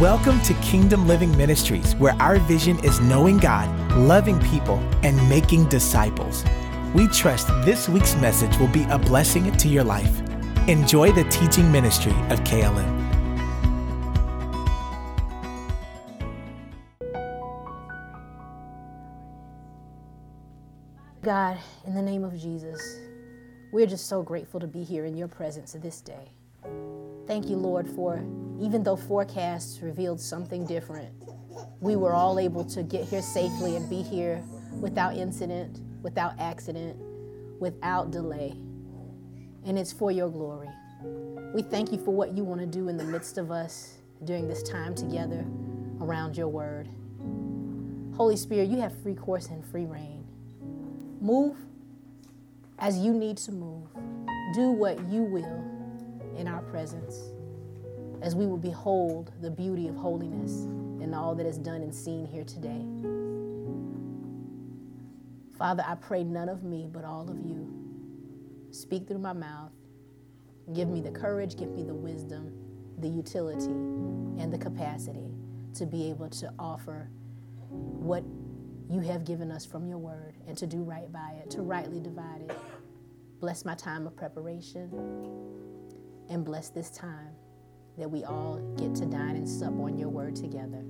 Welcome to Kingdom Living Ministries, where our vision is knowing God, loving people, and making disciples. We trust this week's message will be a blessing to your life. Enjoy the teaching ministry of KLM. God, in the name of Jesus, we're just so grateful to be here in your presence this day. Thank you, Lord, for even though forecasts revealed something different, we were all able to get here safely and be here without incident, without accident, without delay. And it's for your glory. We thank you for what you want to do in the midst of us during this time together around your word. Holy Spirit, you have free course and free reign. Move as you need to move. Do what you will in our presence, as we will behold the beauty of holiness and all that is done and seen here today. Father, I pray none of me, but all of you. Speak through my mouth. Give me the courage, give me the wisdom, the utility, and the capacity to be able to offer what you have given us from your word and to do right by it, to rightly divide it. Bless my time of preparation, and bless this time that we all get to dine and sup on your word together.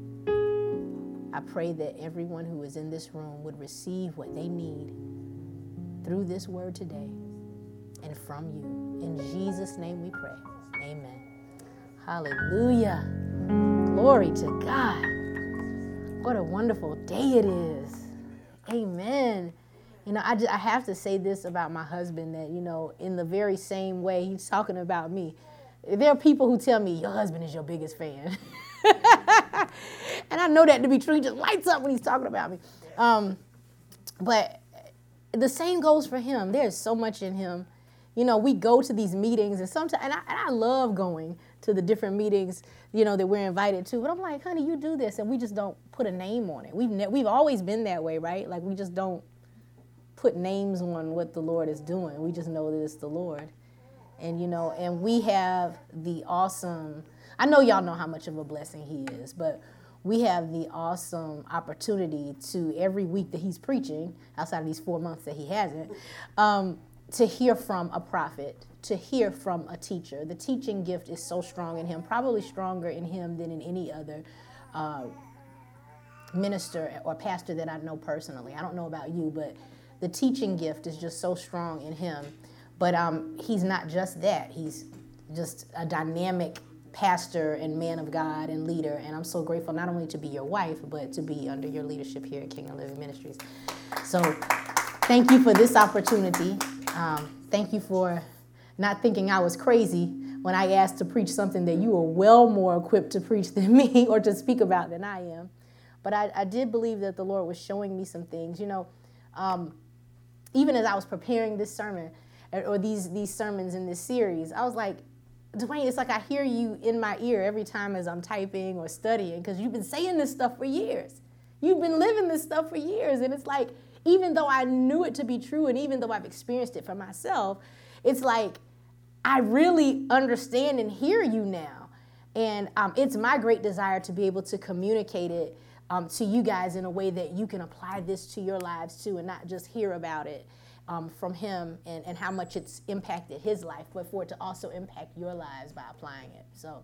I pray that everyone who is in this room would receive what they need through this word today and from you. In Jesus' name we pray. Amen. Hallelujah. Glory to God. What a wonderful day it is. Amen. You know, I have to say this about my husband, that, you know, in the very same way he's talking about me. There are people who tell me, your husband is your biggest fan. And I know that to be true. He just lights up when he's talking about me. But the same goes for him. There's so much in him. You know, we go to these meetings, and sometimes, and I love going to the different meetings, you know, that we're invited to. But I'm like, honey, you do this, and we just don't put a name on it. We've always been that way, right? Like, we just don't put names on what the Lord is doing. We just know that it's the Lord. And, you know, and we have the awesome, I know y'all know how much of a blessing he is, but we have the awesome opportunity to, every week that he's preaching, outside of these 4 months that he hasn't, to hear from a prophet, to hear from a teacher. The teaching gift is so strong in him, probably stronger in him than in any other minister or pastor that I know personally. I don't know about you, but the teaching gift is just so strong in him. But he's not just that. He's just a dynamic pastor and man of God and leader. And I'm so grateful not only to be your wife, but to be under your leadership here at Kingdom Living Ministries. So thank you for this opportunity. Thank you for not thinking I was crazy when I asked to preach something that you were well more equipped to preach than me or to speak about than I am. But I did believe that the Lord was showing me some things. You know, even as I was preparing this sermon, or these sermons in this series, I was like, Dwayne, it's like I hear you in my ear every time as I'm typing or studying, because you've been saying this stuff for years. You've been living this stuff for years. And it's like, even though I knew it to be true, and even though I've experienced it for myself, it's like, I really understand and hear you now. And it's my great desire to be able to communicate it to you guys in a way that you can apply this to your lives too, and not just hear about it from him and how much it's impacted his life, but for it to also impact your lives by applying it. So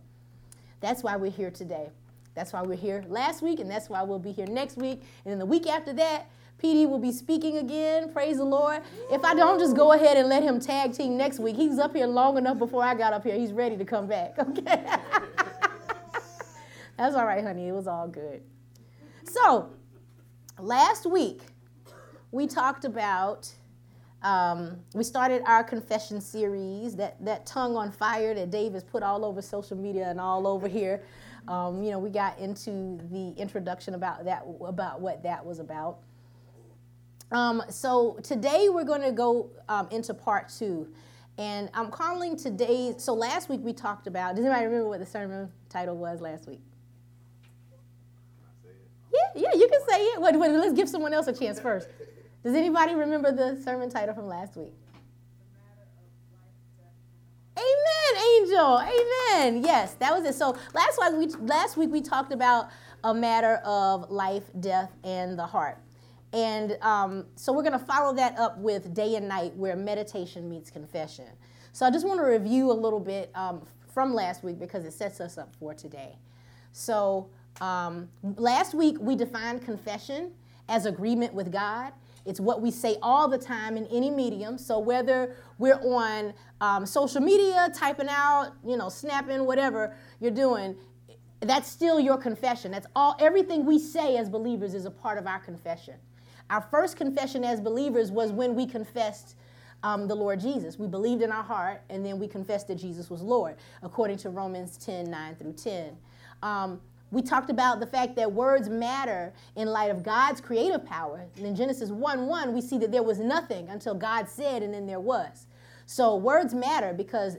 that's why we're here today. That's why we're here last week, and that's why we'll be here next week. And then the week after that, Petey will be speaking again. Praise the Lord. If I don't just go ahead and let him tag team next week, he's up here long enough before I got up here. He's ready to come back, okay? That's all right, honey. It was all good. So last week, we talked about, we started our confession series, that tongue on fire that Dave has put all over social media and all over here. You know, we got into the introduction about that, about what that was about. So today we're going to go into part two. And I'm calling today, so last week we talked about, does anybody remember what the sermon title was last week? Yeah, you can say it. Wait, let's give someone else a chance first. Does anybody remember the sermon title from last week? Amen, Angel, amen. Yes, that was it. So last week we talked about a matter of life, death, and the heart. And so we're going to follow that up with day and night, where meditation meets confession. So I just want to review a little bit from last week, because it sets us up for today. So last week we defined confession as agreement with God. It's what we say all the time in any medium. So whether we're on social media, typing out, snapping, whatever you're doing, that's still your confession. That's all. Everything we say as believers is a part of our confession. Our first confession as believers was when we confessed the Lord Jesus. We believed in our heart, and then we confessed that Jesus was Lord, according to Romans 10:9-10. We talked about the fact that words matter in light of God's creative power. And in Genesis 1:1, we see that there was nothing until God said, and then there was. So words matter because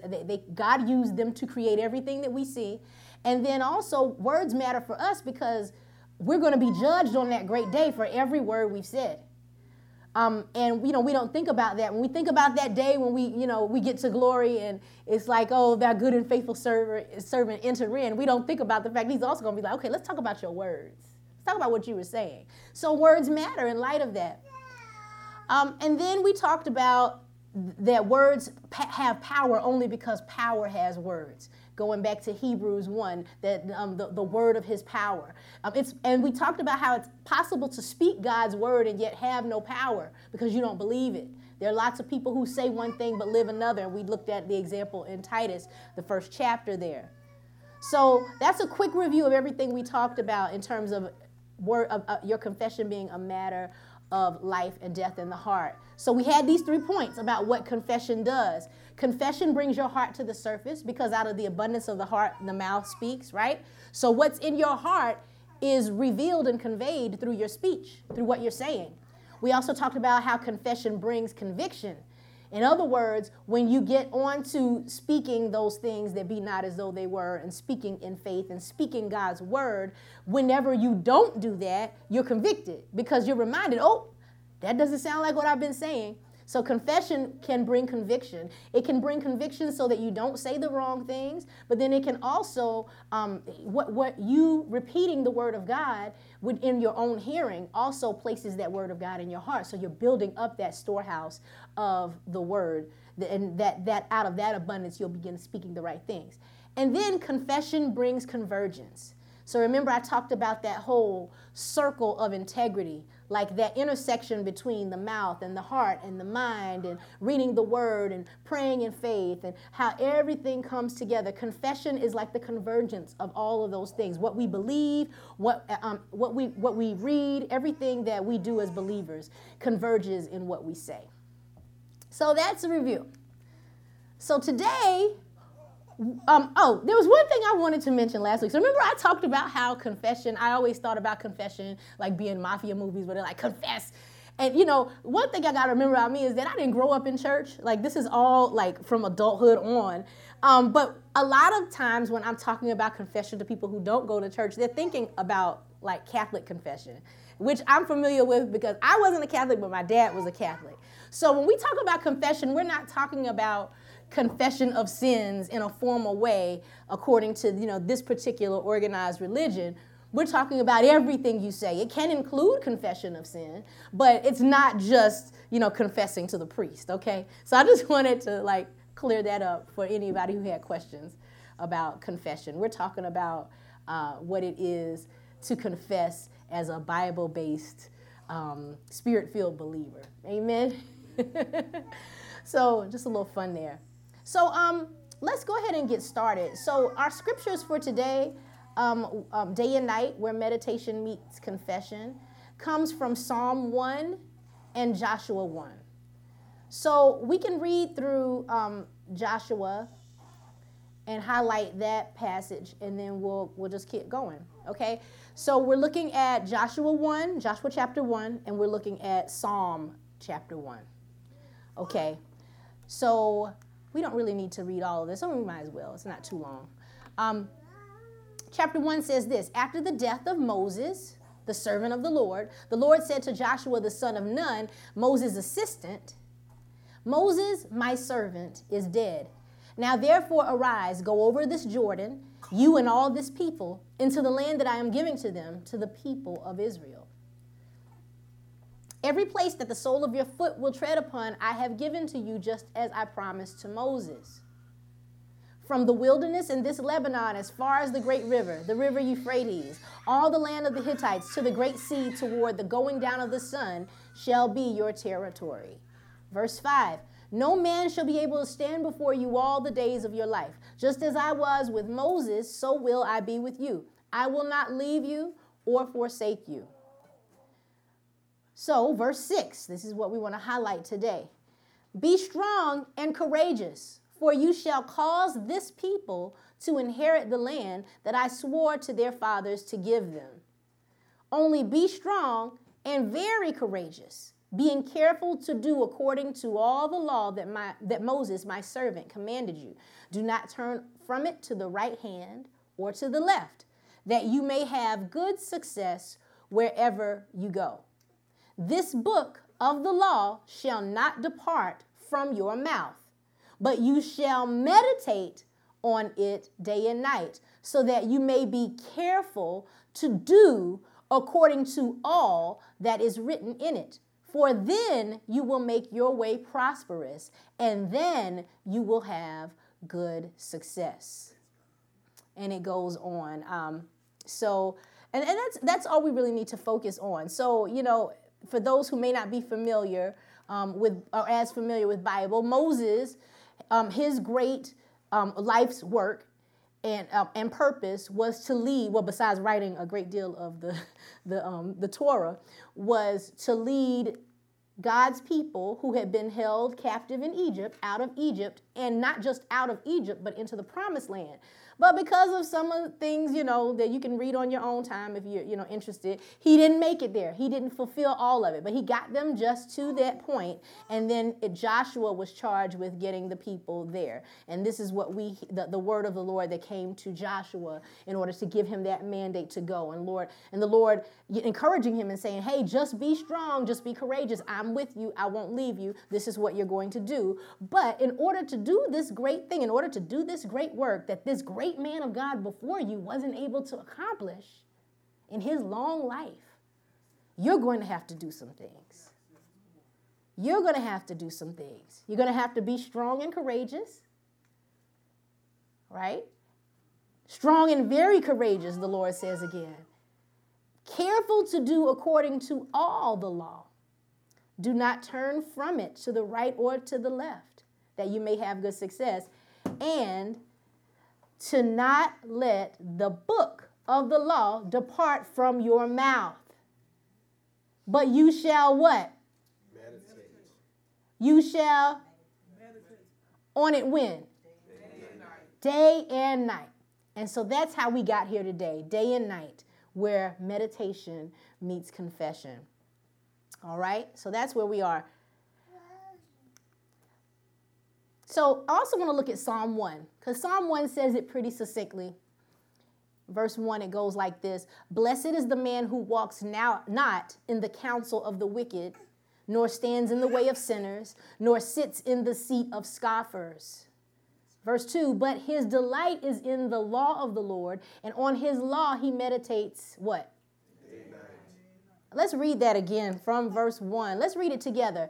God used them to create everything that we see. And then also words matter for us because we're going to be judged on that great day for every word we've said. And we don't think about that. When we think about that day when we get to glory, and it's like, oh, that good and faithful servant entered in, we don't think about the fact he's also going to be like, okay, let's talk about your words. Let's talk about what you were saying. So words matter in light of that. And then we talked about that words have power only because power has words. Going back to Hebrews 1, that the word of his power. And we talked about how it's possible to speak God's word and yet have no power because you don't believe it. There are lots of people who say one thing but live another, and we looked at the example in Titus, the first chapter there. So that's a quick review of everything we talked about in terms of your confession being a matter of life and death in the heart. So we had these 3 points about what confession does. Confession brings your heart to the surface because out of the abundance of the heart, the mouth speaks, right? So what's in your heart is revealed and conveyed through your speech, through what you're saying. We also talked about how confession brings conviction. In other words, when you get on to speaking those things that be not as though they were, and speaking in faith and speaking God's word, whenever you don't do that, you're convicted because you're reminded, oh, that doesn't sound like what I've been saying. So confession can bring conviction. It can bring conviction so that you don't say the wrong things, but then it can also, what you repeating the word of God within your own hearing also places that word of God in your heart. So you're building up that storehouse of the word, and that out of that abundance, you'll begin speaking the right things. And then confession brings convergence. So remember, I talked about that whole circle of integrity, like that intersection between the mouth and the heart and the mind, and reading the word and praying in faith, and how everything comes together. Confession is like the convergence of all of those things. What we believe, what we read, everything that we do as believers converges in what we say. So that's a review. So today, there was one thing I wanted to mention last week. So remember I talked about how confession, I always thought about confession like being mafia movies where they're like, confess. And, one thing I got to remember about me is that I didn't grow up in church. Like, this is all, like, from adulthood on. But a lot of times when I'm talking about confession to people who don't go to church, they're thinking about, like, Catholic confession, which I'm familiar with because I wasn't a Catholic, but my dad was a Catholic. So when we talk about confession, we're not talking about confession of sins in a formal way according to this particular organized religion. We're talking about everything you say. It can include confession of sin, but it's not just confessing to the priest, okay? So I just wanted to clear that up for anybody who had questions about confession. We're talking about what it is to confess as a Bible-based, spirit-filled believer. Amen? So just a little fun there. So let's go ahead and get started. So our scriptures for today, day and night, where meditation meets confession, comes from Psalm 1 and Joshua 1. So we can read through Joshua and highlight that passage, and then we'll just keep going, okay? So we're looking at Joshua 1, Joshua chapter 1, and we're looking at Psalm chapter 1, okay? So we don't really need to read all of this, so we might as well. It's not too long. Chapter 1 says this: after the death of Moses, the servant of the Lord said to Joshua, the son of Nun, Moses' assistant, Moses, my servant, is dead. Now therefore arise, go over this Jordan, you and all this people, into the land that I am giving to them, to the people of Israel. Every place that the sole of your foot will tread upon, I have given to you, just as I promised to Moses. From the wilderness in this Lebanon, as far as the great river, the river Euphrates, all the land of the Hittites, to the great sea toward the going down of the sun, shall be your territory. Verse 5, no man shall be able to stand before you all the days of your life. Just as I was with Moses, so will I be with you. I will not leave you or forsake you. So, verse 6, this is what we want to highlight today. Be strong and courageous, for you shall cause this people to inherit the land that I swore to their fathers to give them. Only be strong and very courageous, being careful to do according to all the law that Moses, my servant, commanded you. Do not turn from it to the right hand or to the left, that you may have good success wherever you go. This book of the law shall not depart from your mouth, but you shall meditate on it day and night, so that you may be careful to do according to all that is written in it. For then you will make your way prosperous, and then you will have good success. And it goes on. So that's all we really need to focus on. So, you know, for those who may not be familiar with, or as familiar with Bible, Moses, his great life's work and purpose was to lead, well, besides writing a great deal of the Torah, was to lead God's people who had been held captive in Egypt, out of Egypt, and not just out of Egypt, but into the Promised Land. But because of some of the things, you know, that you can read on your own time if you're, you know, interested, he didn't make it there. He didn't fulfill all of it, but he got them just to that point. And then Joshua was charged with getting the people there. And this is what the word of the Lord that came to Joshua in order to give him that mandate to go. And the Lord encouraging him and saying, hey, just be strong, just be courageous. I'm with you. I won't leave you. This is what you're going to do. But in order to do this great thing, in order to do this great work that this great man of God before you wasn't able to accomplish in his long life, you're going to have to do some things. You're going to have to do some things. You're going to have to be strong and courageous, right? Strong and very courageous, the Lord says again. Careful to do according to all the law. Do not turn from it to the right or to the left, that you may have good success. And to not let the book of the law depart from your mouth. But you shall what? Meditate. You shall meditate on it when? Day and night. And so that's how we got here today, day and night, where meditation meets confession. All right? So that's where we are. So I also want to look at Psalm 1, because Psalm 1 says it pretty succinctly. Verse 1, it goes like this. Blessed is the man who walks now not in the counsel of the wicked, nor stands in the way of sinners, nor sits in the seat of scoffers. Verse 2, but his delight is in the law of the Lord, and on his law he meditates what? Amen. Let's read that again from verse 1. Let's read it together.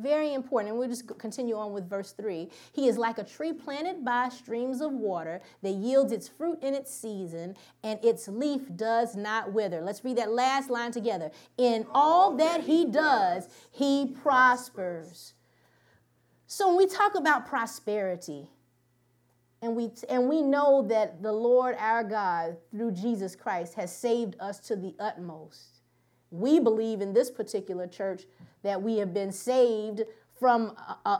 Very important. And we'll just continue on with verse 3. He is like a tree planted by streams of water that yields its fruit in its season, and its leaf does not wither. Let's read that last line together. In all that he does, he prospers. So when we talk about prosperity, and we know that the Lord our God, through Jesus Christ, has saved us to the utmost. We believe in this particular church that we have been saved from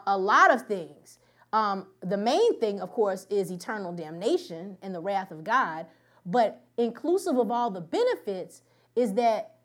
a lot of things. The main thing, of course, is eternal damnation and the wrath of God. But inclusive of all the benefits is that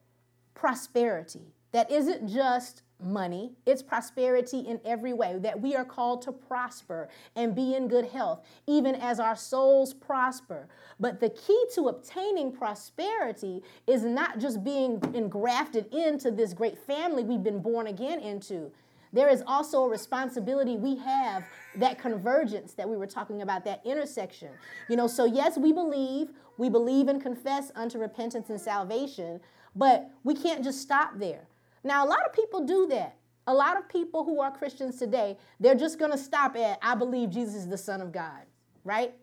prosperity that isn't just money. It's prosperity in every way, that we are called to prosper and be in good health, even as our souls prosper. But the key to obtaining prosperity is not just being engrafted into this great family we've been born again into. There is also a responsibility we have, that convergence that we were talking about, that intersection. You know, so yes, we believe and confess unto repentance and salvation, but we can't just stop there. Now, a lot of people do that. A lot of people who are Christians today, they're just going to stop at, I believe Jesus is the Son of God, right?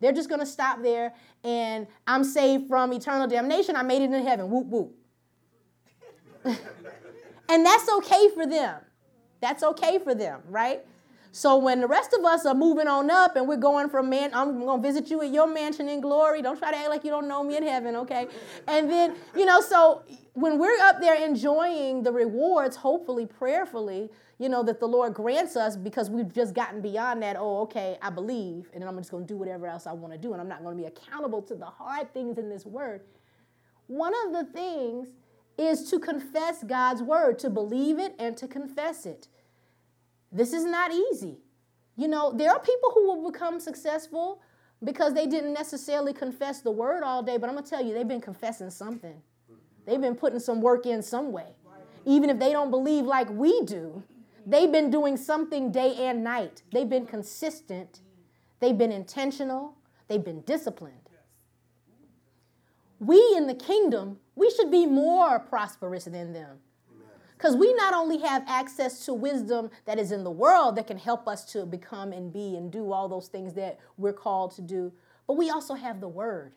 They're just going to stop there, and I'm saved from eternal damnation. I made it into heaven. Whoop, whoop. And that's okay for them. That's okay for them, right? So when the rest of us are moving on up and we're going from, man, I'm going to visit you at your mansion in glory. Don't try to act like you don't know me in heaven, okay? And then, you know, so when we're up there enjoying the rewards, hopefully, prayerfully, you know, that the Lord grants us because we've just gotten beyond that, oh, okay, I believe, and then I'm just going to do whatever else I want to do, and I'm not going to be accountable to the hard things in this word. One of the things is to confess God's word, to believe it and to confess it. This is not easy. You know, there are people who will become successful because they didn't necessarily confess the word all day, but I'm going to tell you, they've been confessing something. They've been putting some work in some way. Even if they don't believe like we do, they've been doing something day and night. They've been consistent. They've been intentional. They've been disciplined. We in the kingdom, we should be more prosperous than them. Because we not only have access to wisdom that is in the world that can help us to become and be and do all those things that we're called to do, but we also have the word,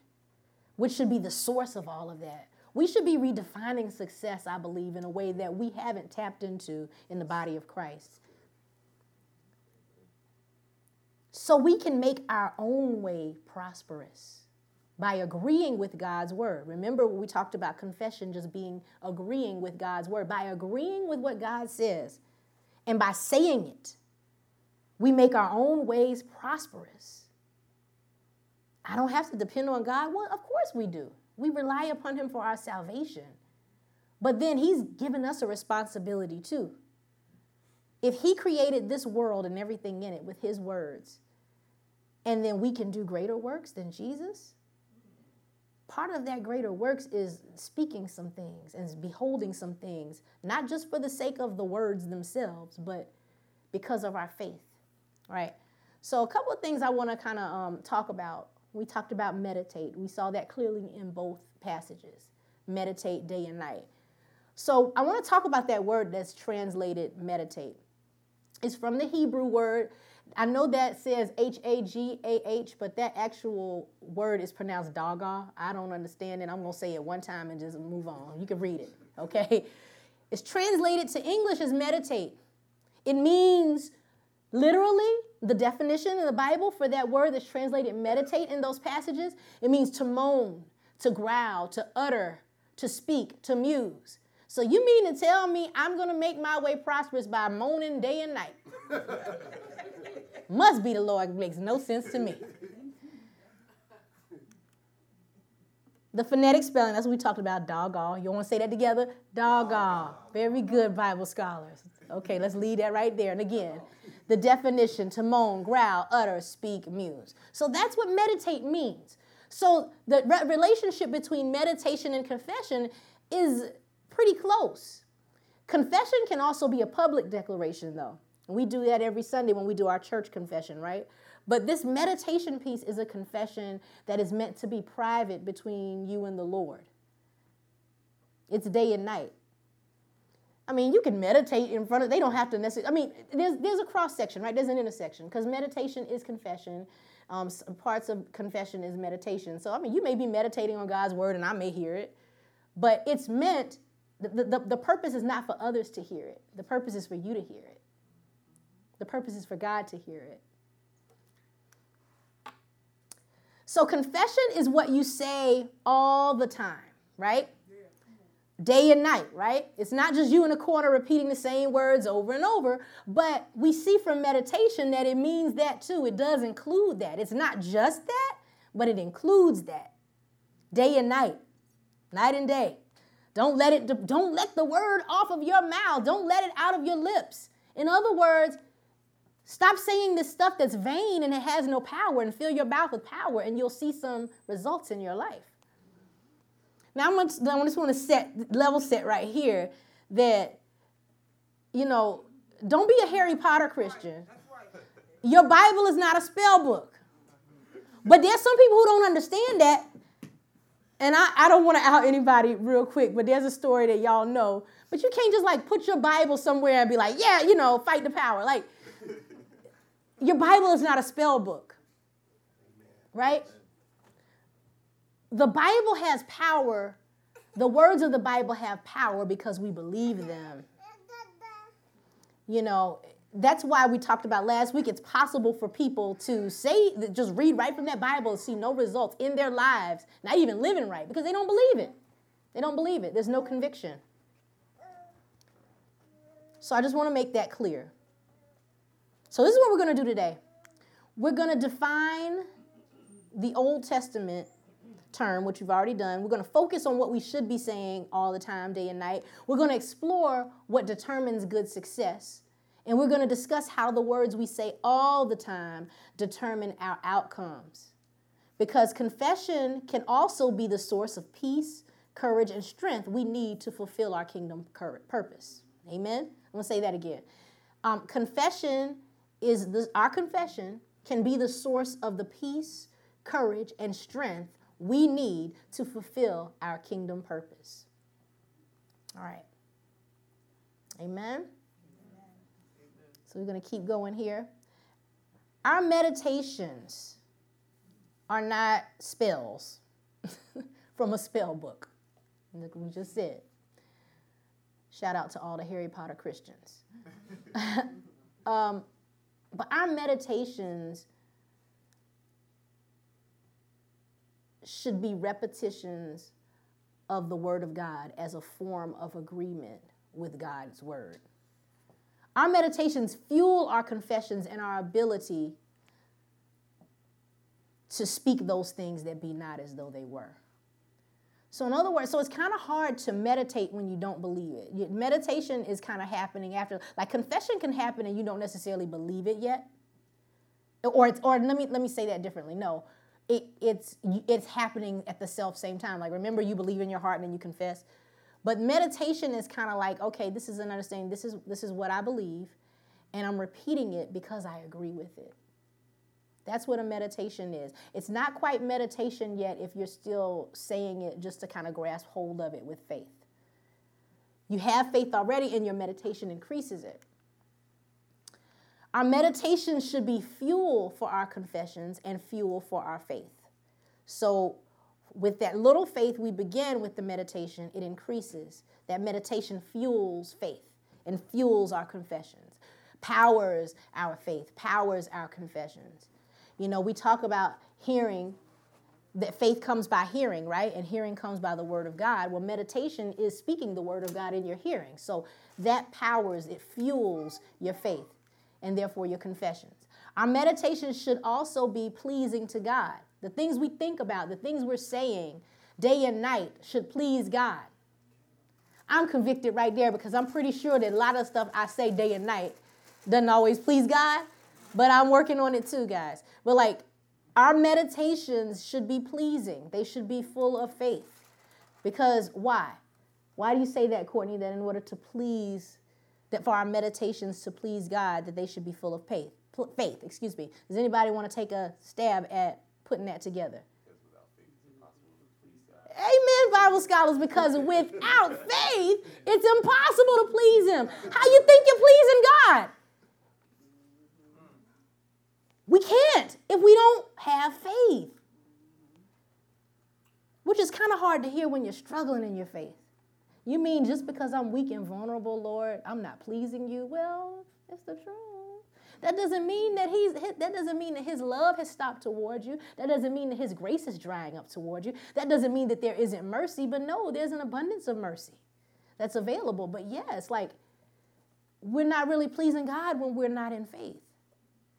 which should be the source of all of that. We should be redefining success, I believe, in a way that we haven't tapped into in the body of Christ. So we can make our own way prosperous by agreeing with God's word. Remember when we talked about confession, just being agreeing with God's word. By agreeing with what God says and by saying it, we make our own ways prosperous. I don't have to depend on God. Well, of course we do. We rely upon him for our salvation. But then he's given us a responsibility too. If he created this world and everything in it with his words, and then we can do greater works than Jesus, part of that greater works is speaking some things and beholding some things, not just for the sake of the words themselves, but because of our faith, right? So a couple of things I want to kind of talk about. We talked about meditate. We saw that clearly in both passages, meditate day and night. So I want to talk about that word that's translated meditate. It's from the Hebrew word. I know that says H-A-G-A-H, but that actual word is pronounced dagah. I don't understand it. I'm going to say it one time and just move on. You can read it, okay? It's translated to English as meditate. It means literally, the definition in the Bible for that word that's translated meditate in those passages, it means to moan, to growl, to utter, to speak, to muse. So you mean to tell me I'm going to make my way prosperous by moaning day and night? Must be the Lord. Makes no sense to me. The phonetic spelling, that's what we talked about, doggall. You want to say that together? Doggall. Very good, Bible scholars. Okay, let's leave that right there. And again, the definition, to moan, growl, utter, speak, muse. So that's what meditate means. So the relationship between meditation and confession is pretty close. Confession can also be a public declaration, though. We do that every Sunday when we do our church confession, right? But this meditation piece is a confession that is meant to be private between you and the Lord. It's day and night. I mean, you can meditate in front of, they don't have to necessarily, I mean, there's a cross section, right? There's an intersection, because meditation is confession. Parts of confession is meditation. So, I mean, you may be meditating on God's word and I may hear it, but it's meant, the purpose is not for others to hear it. The purpose is for you to hear it. The purpose is for God to hear it. So confession is what you say all the time, right? Day and night, right? It's not just you in a corner repeating the same words over and over, but we see from meditation that it means that too. It does include that. It's not just that, but it includes that. Day and night, night and day. Don't let the word off of your mouth. Don't let it out of your lips. In other words, stop saying this stuff that's vain and it has no power, and fill your mouth with power, and you'll see some results in your life. Now, I just want to level set right here that, don't be a Harry Potter Christian. Your Bible is not a spell book. But there's some people who don't understand that. And I don't want to out anybody real quick, but there's a story that y'all know. But you can't just put your Bible somewhere and be like, yeah, fight the power. Your Bible is not a spell book, right? The Bible has power. The words of the Bible have power because we believe them. That's why we talked about last week. It's possible for people to just read right from that Bible and see no results in their lives, not even living right, because they don't believe it. There's no conviction. So I just want to make that clear. So this is what we're going to do today. We're going to define the Old Testament term, which we've already done. We're going to focus on what we should be saying all the time, day and night. We're going to explore what determines good success. And we're going to discuss how the words we say all the time determine our outcomes. Because confession can also be the source of peace, courage, and strength we need to fulfill our kingdom purpose. Amen? I'm going to say that again. Our confession can be the source of the peace, courage, and strength we need to fulfill our kingdom purpose. All right. Amen? So we're going to keep going here. Our meditations are not spells from a spell book. Look what we just said. Shout out to all the Harry Potter Christians. But our meditations should be repetitions of the Word of God as a form of agreement with God's Word. Our meditations fuel our confessions and our ability to speak those things that be not as though they were. So in other words, it's kind of hard to meditate when you don't believe it. Meditation is kind of happening after, confession can happen and you don't necessarily believe it yet. Or let me say that differently. No, it's happening at the same time. Remember, you believe in your heart and then you confess. But meditation is kind of okay, this is an understanding. This is what I believe, and I'm repeating it because I agree with it. That's what a meditation is. It's not quite meditation yet if you're still saying it just to kind of grasp hold of it with faith. You have faith already, and your meditation increases it. Our meditation should be fuel for our confessions and fuel for our faith. So with that little faith we begin with the meditation, it increases. That meditation fuels faith and fuels our confessions, powers our faith, powers our confessions. We talk about hearing, that faith comes by hearing, right? And hearing comes by the word of God. Well, meditation is speaking the word of God in your hearing. So that powers, it fuels your faith and therefore your confessions. Our meditation should also be pleasing to God. The things we think about, the things we're saying day and night should please God. I'm convicted right there because I'm pretty sure that a lot of stuff I say day and night doesn't always please God. But I'm working on it too, guys. But our meditations should be pleasing. They should be full of faith. Because why? Why do you say that, Courtney, that in order to please, that for our meditations to please God, that they should be full of faith? Faith. Does anybody want to take a stab at putting that together? Because without faith, it's impossible to please God. Amen, Bible scholars, because without faith, it's impossible to please Him. How you think you're pleasing God? We can't if we don't have faith, which is kind of hard to hear when you're struggling in your faith. You mean just because I'm weak and vulnerable, Lord, I'm not pleasing you? Well, it's the truth. That doesn't mean that His love has stopped toward you. That doesn't mean that His grace is drying up toward you. That doesn't mean that there isn't mercy, but no, there's an abundance of mercy that's available. But yes, we're not really pleasing God when we're not in faith,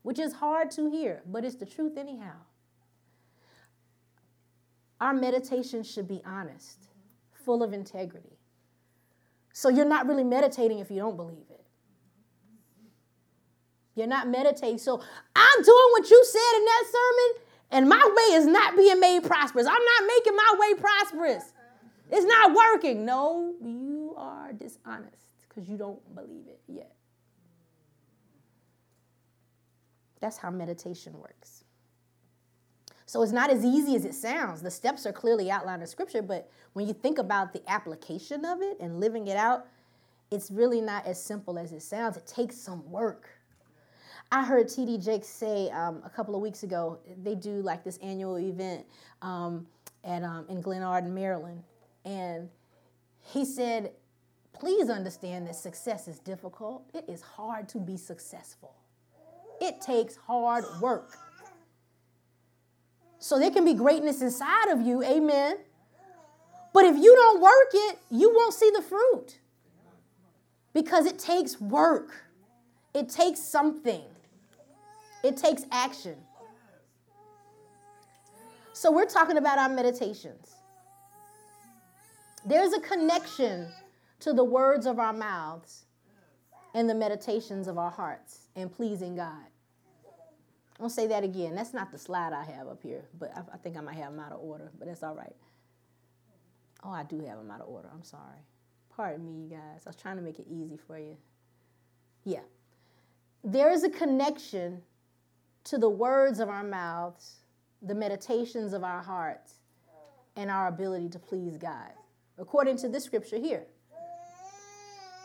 which is hard to hear, but it's the truth anyhow. Our meditation should be honest, full of integrity. So you're not really meditating if you don't believe it. You're not meditating. So I'm doing what you said in that sermon, and my way is not being made prosperous. I'm not making my way prosperous. It's not working. No, you are dishonest because you don't believe it yet. That's how meditation works. So it's not as easy as it sounds. The steps are clearly outlined in Scripture, but when you think about the application of it and living it out, it's really not as simple as it sounds. It takes some work. I heard T.D. Jakes say a couple of weeks ago, they do like this annual event in Glen Arden, Maryland. And he said, please understand that success is difficult. It is hard to be successful. It takes hard work. So there can be greatness inside of you, amen. But if you don't work it, you won't see the fruit. Because it takes work. It takes something. It takes action. So we're talking about our meditations. There's a connection to the words of our mouths and the meditations of our hearts and pleasing God. I'll say that again. That's not the slide I have up here, but I think I might have them out of order, but that's all right. Oh, I do have them out of order. I'm sorry. Pardon me, you guys. I was trying to make it easy for you. Yeah. There is a connection to the words of our mouths, the meditations of our hearts, and our ability to please God, according to this scripture here.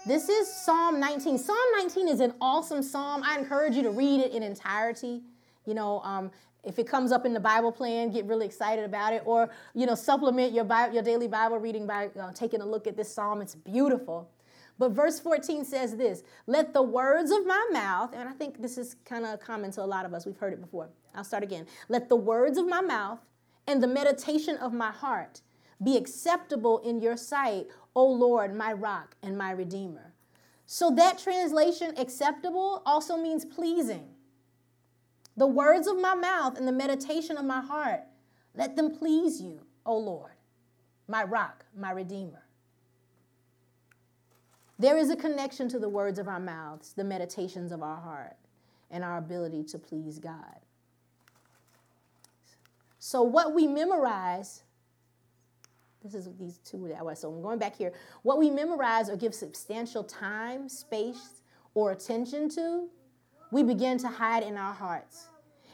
This is Psalm 19. Psalm 19 is an awesome psalm. I encourage you to read it in entirety. You know, if it comes up in the Bible plan, get really excited about it. Or, you know, supplement your daily Bible reading by taking a look at this psalm. It's beautiful. But verse 14 says this, let the words of my mouth, and I think this is kind of common to a lot of us. We've heard it before. I'll start again. Let the words of my mouth and the meditation of my heart be acceptable in your sight, O Lord, my rock and my redeemer. So that translation, acceptable, also means pleasing. The words of my mouth and the meditation of my heart, let them please you, O Lord, my rock, my redeemer. There is a connection to the words of our mouths, the meditations of our heart, and our ability to please God. So what we memorize... This is these two. So I'm going back here. What we memorize or give substantial time, space, or attention to, we begin to hide in our hearts.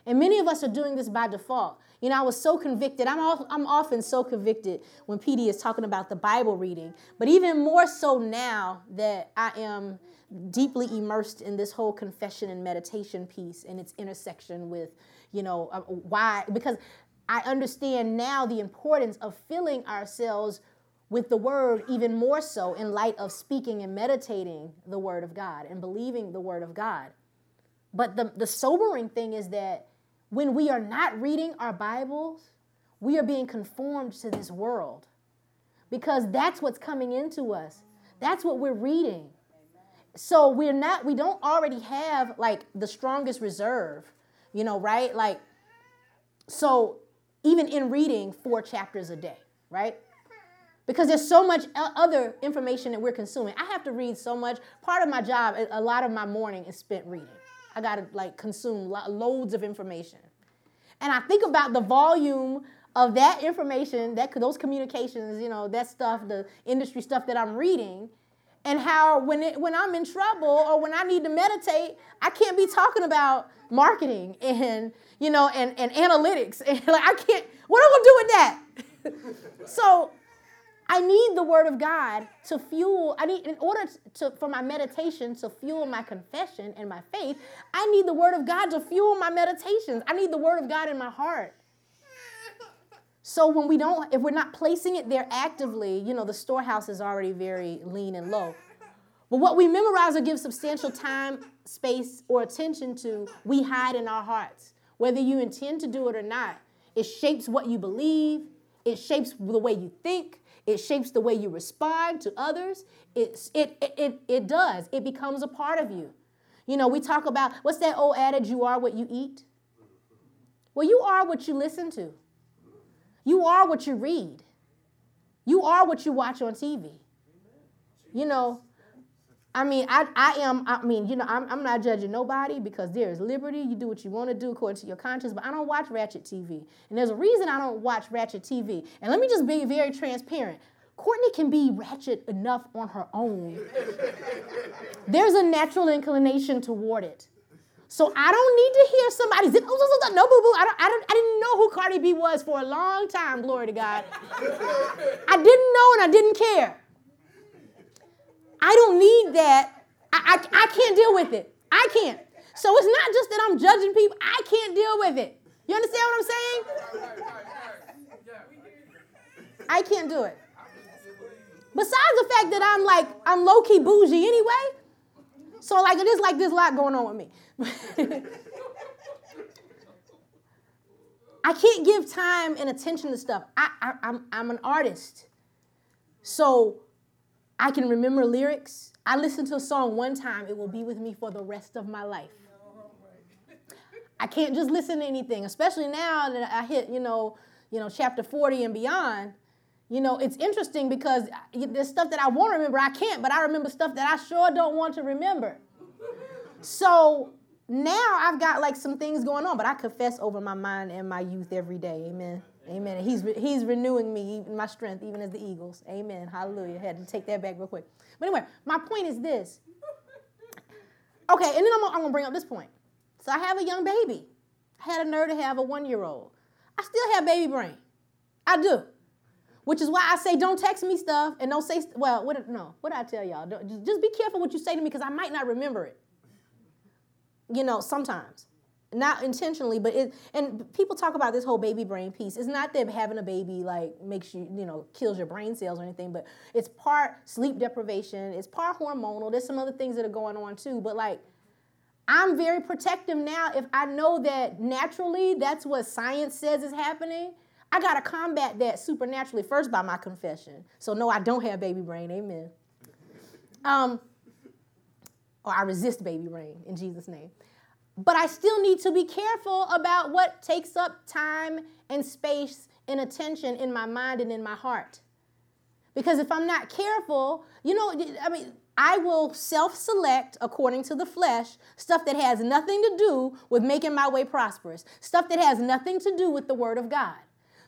And many of us are doing this by default. You know, I was so convicted. I'm often so convicted when Petey is talking about the Bible reading, but even more so now that I am deeply immersed in this whole confession and meditation piece and its intersection with, you know, why, because I understand now the importance of filling ourselves with the word even more so in light of speaking and meditating the word of God and believing the word of God. But the sobering thing is that when we are not reading our Bibles, we are being conformed to this world because that's what's coming into us. That's what we're reading. So we don't already have like the strongest reserve, you know, right? Like, so even in reading 4 chapters a day, right? Because there's so much other information that we're consuming. I have to read so much. Part of my job, a lot of my morning is spent reading. I got to like consume loads of information. And I think about the volume of that information, those communications, you know, that stuff, the industry stuff that I'm reading, and how when I'm in trouble or when I need to meditate, I can't be talking about marketing and, you know, and analytics. And like, I can't, what am I going to do with that? So I need the word of God to fuel, for my meditation to fuel my confession and my faith, I need the word of God to fuel my meditations. I need the word of God in my heart. So if we're not placing it there actively, you know, the storehouse is already very lean and low. But what we memorize or give substantial time, space, or attention to, we hide in our hearts. Whether you intend to do it or not, it shapes what you believe. It shapes the way you think. It shapes the way you respond to others. It does. It becomes a part of you. You know, we talk about, what's that old adage, you are what you eat? Well, you are what you listen to. You are what you read. You are what you watch on TV. You know, I'm not judging nobody because there is liberty. You do what you want to do according to your conscience, but I don't watch ratchet TV. And there's a reason I don't watch ratchet TV. And let me just be very transparent. Courtney can be ratchet enough on her own. There's a natural inclination toward it. So I don't need to hear somebody zip, no boo-boo. I didn't know who Cardi B was for a long time, glory to God. I didn't know and I didn't care. I don't need that. I can't deal with it. I can't. So it's not just that I'm judging people. I can't deal with it. You understand what I'm saying? I can't do it. Besides the fact that I'm low-key bougie anyway. So, it is like this lot going on with me. I can't give time and attention to stuff. I'm an artist. So, I can remember lyrics. I listened to a song one time. It will be with me for the rest of my life. I can't just listen to anything, especially now that I hit, chapter 40 and beyond. You know, it's interesting because there's stuff that I want to remember, I can't, but I remember stuff that I sure don't want to remember. So now I've got some things going on, but I confess over my mind and my youth every day. Amen. Amen. And he's renewing me, my strength, even as the eagles. Amen. Hallelujah. I had to take that back real quick. But anyway, my point is this. Okay, and then I'm going to bring up this point. So I have a young baby. I had a nerve to have a 1-year-old. I still have baby brain. I do. Which is why I say don't text me stuff and don't say, what I tell y'all? Just be careful what you say to me because I might not remember it. Sometimes. Not intentionally, but and people talk about this whole baby brain piece. It's not that having a baby makes you, kills your brain cells or anything, but it's part sleep deprivation. It's part hormonal. There's some other things that are going on too, but I'm very protective now if I know that naturally that's what science says is happening. I got to combat that supernaturally first by my confession. So, no, I don't have baby brain. Amen. Or I resist baby brain in Jesus' name. But I still need to be careful about what takes up time and space and attention in my mind and in my heart. Because if I'm not careful, I will self-select, according to the flesh, stuff that has nothing to do with making my way prosperous, stuff that has nothing to do with the Word of God.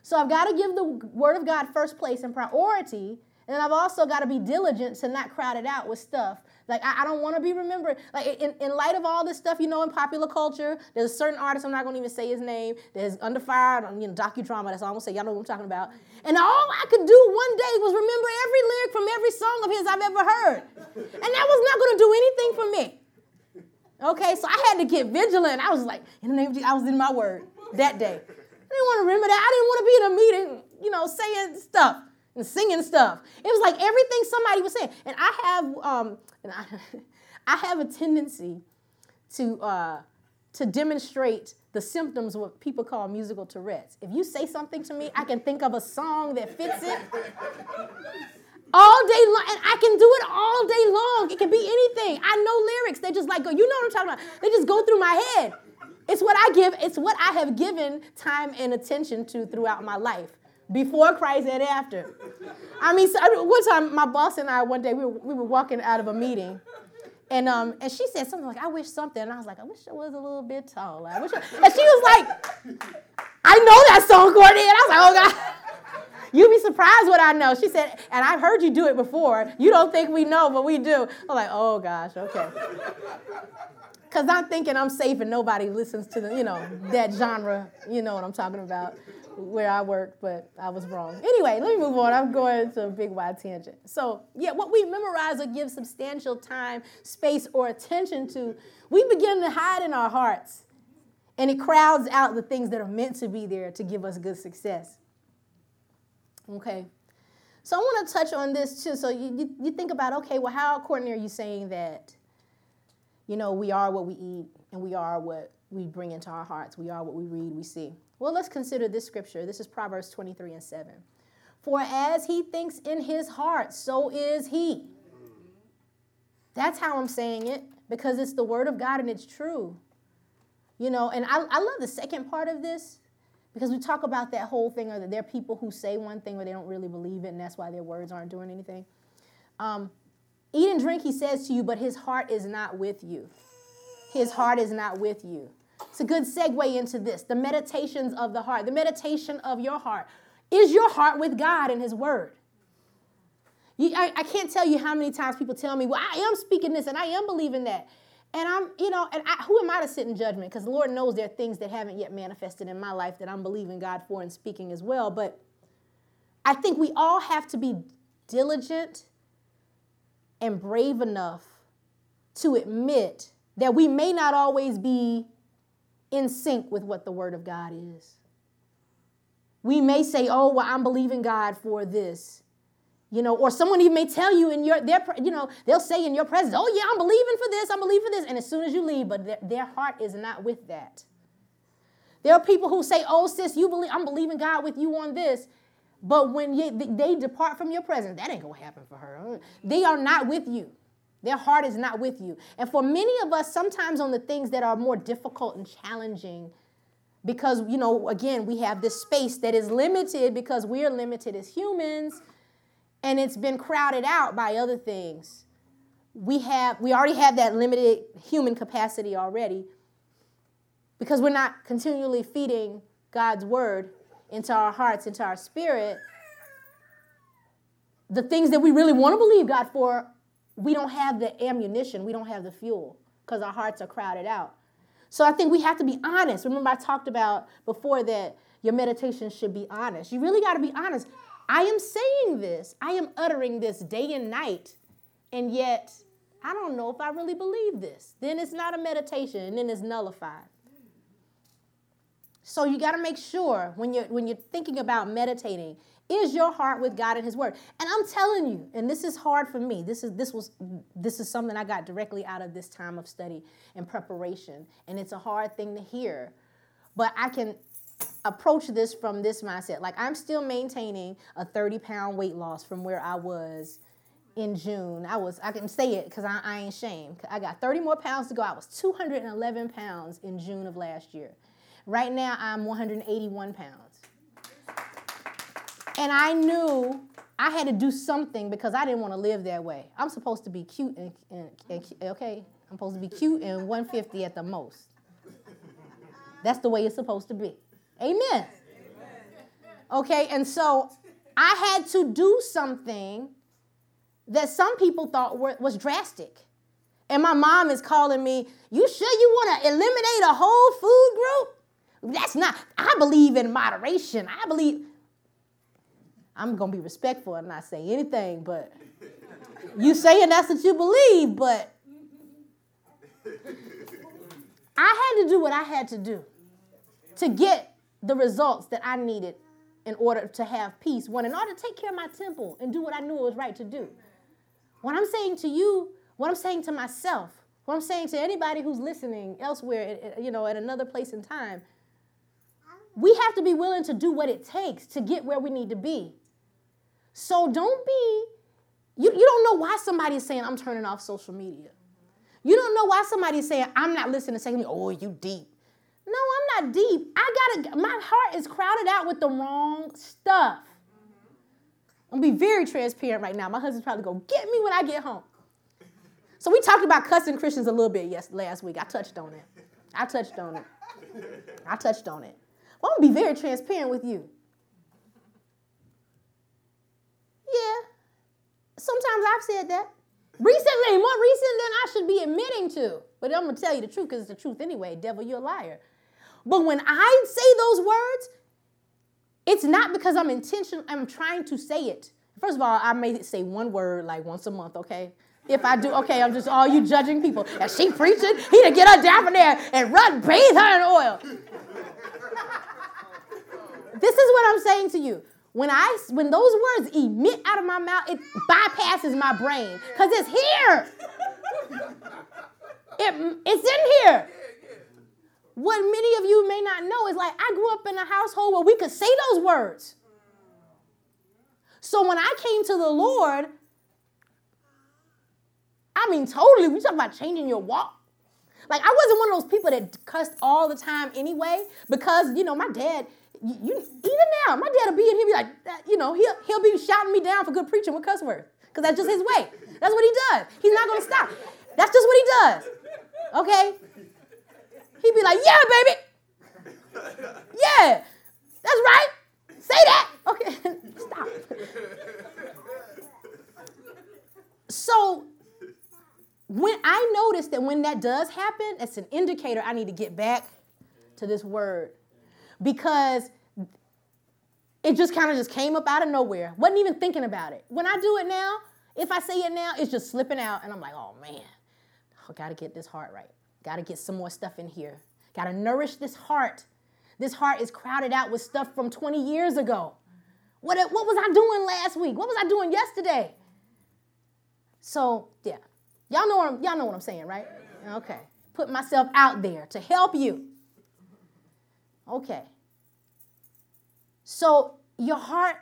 So I've got to give the Word of God first place and priority, and I've also got to be diligent to not crowd it out with stuff. I don't want to be remembered. In light of all this stuff, in popular culture, there's a certain artist, I'm not going to even say his name, that's under fire, docudrama, that's all I'm going to say. Y'all know what I'm talking about. And all I could do one day was remember every lyric from every song of his I've ever heard. And that was not going to do anything for me. Okay, so I had to get vigilant. I was in the name of Jesus, I was in my word that day. I didn't want to remember that. I didn't want to be in a meeting, saying stuff and singing stuff. It was everything somebody was saying. And I have a tendency to demonstrate the symptoms of what people call musical Tourette's. If you say something to me, I can think of a song that fits it all day long. And I can do it all day long. It can be anything. I know lyrics. They just go, you know what I'm talking about. They just go through my head. It's what I give. It's what I have given time and attention to throughout my life, before Christ and after. One time my boss and I, one day we were walking out of a meeting, and she said something I wish something, and I was I wish I was a little bit taller. And she was I know that song, Courtney, and I was oh God. You'd be surprised what I know. She said, and I've heard you do it before. You don't think we know, but we do. I'm oh gosh, okay. Because I'm thinking I'm safe and nobody listens to the, that genre. You know what I'm talking about, where I work, but I was wrong. Anyway, let me move on. I'm going to a big wide tangent. So, yeah, what we memorize or give substantial time, space, or attention to, we begin to hide in our hearts. And it crowds out the things that are meant to be there to give us good success. Okay, so I want to touch on this too. So you think about, okay, well, how, Courtney, are you saying that, we are what we eat and we are what we bring into our hearts. We are what we read, we see. Well, let's consider this scripture. This is Proverbs 23:7. For as he thinks in his heart, so is he. That's how I'm saying it, because it's the word of God and it's true. And I love the second part of this. Because we talk about that whole thing, or that there are people who say one thing, or they don't really believe it, and that's why their words aren't doing anything. Eat and drink, he says to you, but his heart is not with you. His heart is not with you. It's a good segue into this, the meditations of the heart, the meditation of your heart. Is your heart with God and his word? I can't tell you how many times people tell me, well, I am speaking this and I am believing that. And I'm, who am I to sit in judgment? Because the Lord knows there are things that haven't yet manifested in my life that I'm believing God for and speaking as well. But I think we all have to be diligent and brave enough to admit that we may not always be in sync with what the word of God is. We may say, oh, well, I'm believing God for this, or someone even may tell you they'll say in your presence, oh yeah, I'm believing for this. And as soon as you leave, but their heart is not with that. There are people who say, oh sis, I'm believing God with you on this. But when they depart from your presence, that ain't going to happen for her. They are not with you. Their heart is not with you. And for many of us, sometimes on the things that are more difficult and challenging, because, again, we have this space that is limited because we are limited as humans, and it's been crowded out by other things. We already have that limited human capacity already because we're not continually feeding God's word into our hearts, into our spirit. The things that we really want to believe God for, we don't have the ammunition, we don't have the fuel because our hearts are crowded out. So I think we have to be honest. Remember I talked about before that your meditation should be honest. You really got to be honest. I am saying this, I am uttering this day and night, and yet I don't know if I really believe this. Then it's not a meditation, and then it's nullified. So you got to make sure when you're thinking about meditating, is your heart with God and his word? And I'm telling you, and this is hard for me. This is something I got directly out of this time of study and preparation, and it's a hard thing to hear. But I can approach this from this mindset. Like, I'm still maintaining a 30-pound weight loss from where I was in June. I can say it because I ain't ashamed. I got 30 more pounds to go. I was 211 pounds in June of last year. Right now, I'm 181 pounds. And I knew I had to do something because I didn't want to live that way. I'm supposed to be cute and I'm supposed to be cute and 150 at the most. That's the way it's supposed to be. Amen. Okay, and so I had to do something that some people thought was drastic. And my mom is calling me, you sure you want to eliminate a whole food group? That's not, I believe in moderation. I'm going to be respectful and not say anything, but you saying that's what you believe, but I had to do what I had to do to get the results that I needed in order to have peace, in order to take care of my temple and do what I knew it was right to do. What I'm saying to you, what I'm saying to myself, what I'm saying to anybody who's listening elsewhere, at another place in time, we have to be willing to do what it takes to get where we need to be. So don't be, you don't know why somebody's saying, I'm turning off social media. You don't know why somebody's saying, I'm not listening to saying, oh, you deep. No, I'm not deep. My heart is crowded out with the wrong stuff. I'm going to be very transparent right now. My husband's probably going to get me when I get home. So we talked about cussing Christians a little bit last week. I touched on it. Well, I'm going to be very transparent with you. Yeah. Sometimes I've said that. Recently, more recent than I should be admitting to. But I'm going to tell you the truth because it's the truth anyway. Devil, you're a liar. But when I say those words, it's not because I'm intentional. I'm trying to say it. First of all, I may say one word like once a month, okay? If I do, okay, I'm just all you judging people. And she preaching, he to get her down from there and run, bathe her in oil. This is what I'm saying to you. When those words emit out of my mouth, it bypasses my brain because it's here. It's in here. What many of you may not know is like I grew up in a household where we could say those words. So when I came to the Lord, totally. We talking about changing your walk. Like, I wasn't one of those people that cussed all the time anyway because, my dad, even now, my dad will be in here, be like, he'll be shouting me down for good preaching with cuss words because that's just his way. That's what he does. He's not going to stop. That's just what he does. Okay? He'd be like, yeah, baby. Yeah. That's right. Say that. Okay. Stop. So when I notice that when that does happen, it's an indicator I need to get back to this word, because it just kind of just came up out of nowhere. Wasn't even thinking about it. When I do it now, if I say it now, it's just slipping out. And I'm like, oh, man, I got to get this heart right. Got to get some more stuff in here. Got to nourish this heart. This heart is crowded out with stuff from 20 years ago. What was I doing last week? What was I doing yesterday? So, yeah. Y'all know what I'm saying, right? Okay. Put myself out there to help you. Okay. So your heart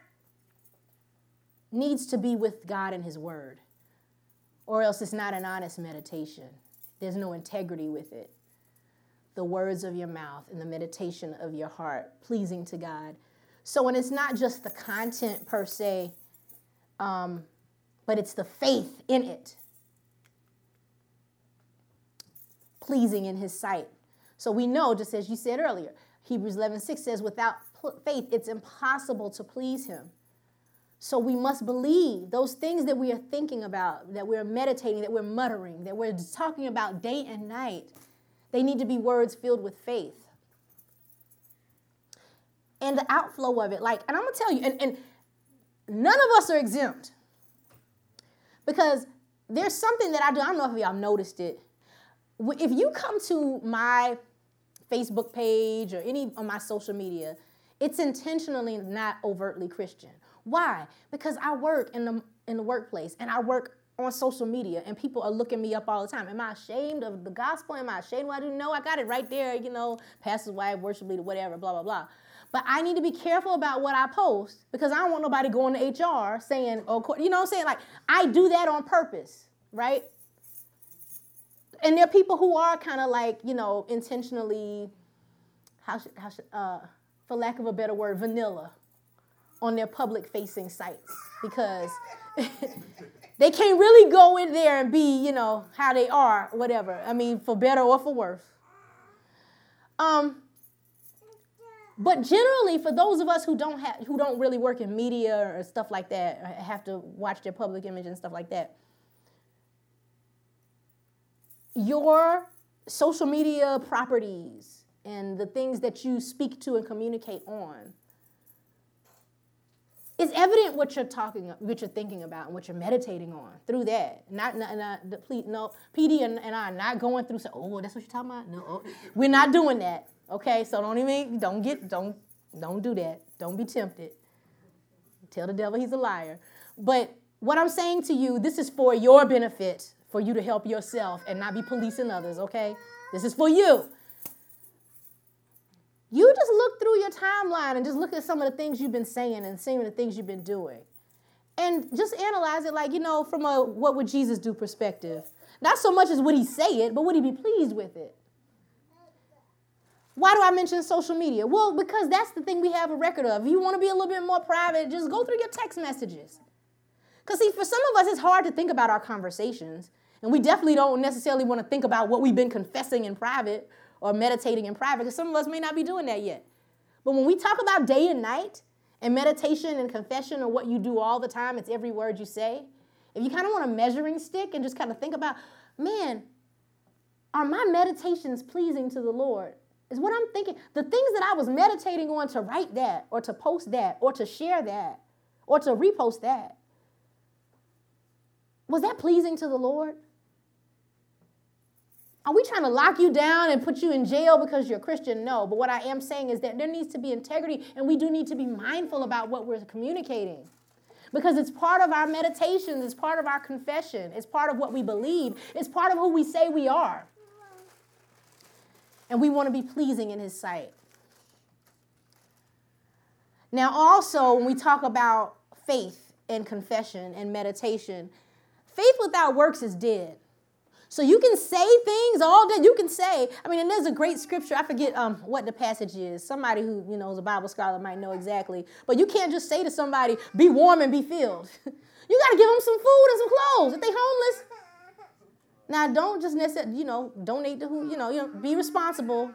needs to be with God and his word, or else it's not an honest meditation. There's no integrity with it. The words of your mouth and the meditation of your heart, pleasing to God. So, and it's not just the content per se, but it's the faith in it. Pleasing in his sight. So we know, just as you said earlier, Hebrews 11:6 says, without faith, it's impossible to please him. So we must believe those things that we are thinking about, that we're meditating, that we're muttering, that we're talking about day and night. They need to be words filled with faith. And the outflow of it, and I'm going to tell you, and none of us are exempt, because there's something that I do. I don't know if y'all noticed it. If you come to my Facebook page or any of my social media, it's intentionally not overtly Christian. Why? Because I work in the workplace, and I work on social media, and people are looking me up all the time. Am I ashamed of the gospel? Am I ashamed of what I do? No, I got it right there, pastor's wife, worship leader, whatever, blah, blah, blah. But I need to be careful about what I post, because I don't want nobody going to HR saying, oh, you know what I'm saying? I do that on purpose, right? And there are people who are kind of intentionally, for lack of a better word, vanilla on their public-facing sites, because they can't really go in there and be, how they are, whatever. I mean, for better or for worse. But generally, for those of us who don't really work in media or stuff like that, or have to watch their public image and stuff like that, your social media properties and the things that you speak to and communicate on, it's evident what you're what you're thinking about, and what you're meditating on through that. PD and I are not going through. So, oh, that's what you're talking about. No, we're not doing that. Okay, so don't do that. Don't be tempted. Tell the devil he's a liar. But what I'm saying to you, this is for your benefit, for you to help yourself and not be policing others, okay? This is for you. You just look through your timeline and just look at some of the things you've been saying and some of the things you've been doing. And just analyze it from a what would Jesus do perspective. Not so much as would he say it, but would he be pleased with it? Why do I mention social media? Well, because that's the thing we have a record of. If you want to be a little bit more private, just go through your text messages. Because, see, for some of us, it's hard to think about our conversations. And we definitely don't necessarily want to think about what we've been confessing in private or meditating in private, because some of us may not be doing that yet. But when we talk about day and night and meditation and confession, or what you do all the time, it's every word you say. If you kind of want a measuring stick and just kind of think about, man, are my meditations pleasing to the Lord? Is what I'm thinking. The things that I was meditating on to write that, or to post that, or to share that, or to repost that, was that pleasing to the Lord? Are we trying to lock you down and put you in jail because you're a Christian? No. But what I am saying is that there needs to be integrity, and we do need to be mindful about what we're communicating, because it's part of our meditations. It's part of our confession. It's part of what we believe. It's part of who we say we are. And we want to be pleasing in his sight. Now, also, when we talk about faith and confession and meditation, faith without works is dead. So you can say things all day. You can say, I mean, and there's a great scripture. I forget what the passage is. Somebody who, you know, is a Bible scholar might know exactly. But you can't just say to somebody, be warm and be filled. You got to give them some food and some clothes. If they homeless, now don't just necessarily, you know, donate to who, you know, be responsible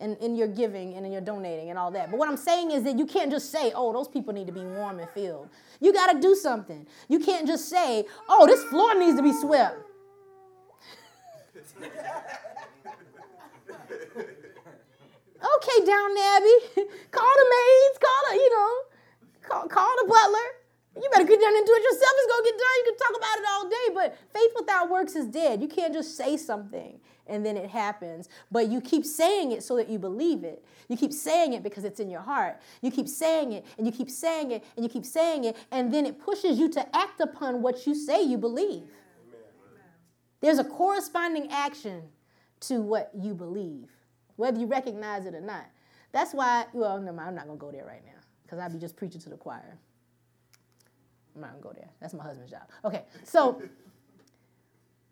in your giving and in your donating and all that. But what I'm saying is that you can't just say, oh, those people need to be warm and filled. You got to do something. You can't just say, oh, this floor needs to be swept. Okay, Downton Abbey, call the maids, call the butler. You better get down and do it yourself. It's going to get done. You can talk about it all day, but faith without works is dead. You can't just say something and then it happens, but you keep saying it so that you believe it. You keep saying it because it's in your heart. You keep saying it, and you keep saying it, and you keep saying it, and then it pushes you to act upon what you say you believe. There's a corresponding action to what you believe, whether you recognize it or not. That's why, well, no, I'm not going to go there right now because I'd be just preaching to the choir. I'm not going to go there. That's my husband's job. Okay, so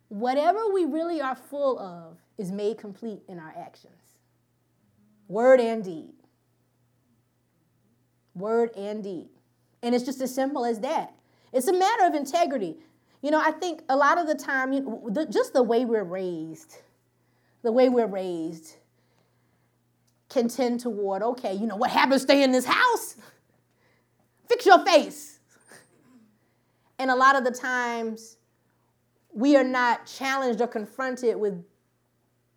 whatever we really are full of is made complete in our actions, word and deed. Word and deed. And it's just as simple as that. It's a matter of integrity. You know, I think a lot of the time, just the way we're raised can tend toward, okay, you know, what happens, stay in this house, fix your face. And a lot of the times we are not challenged or confronted with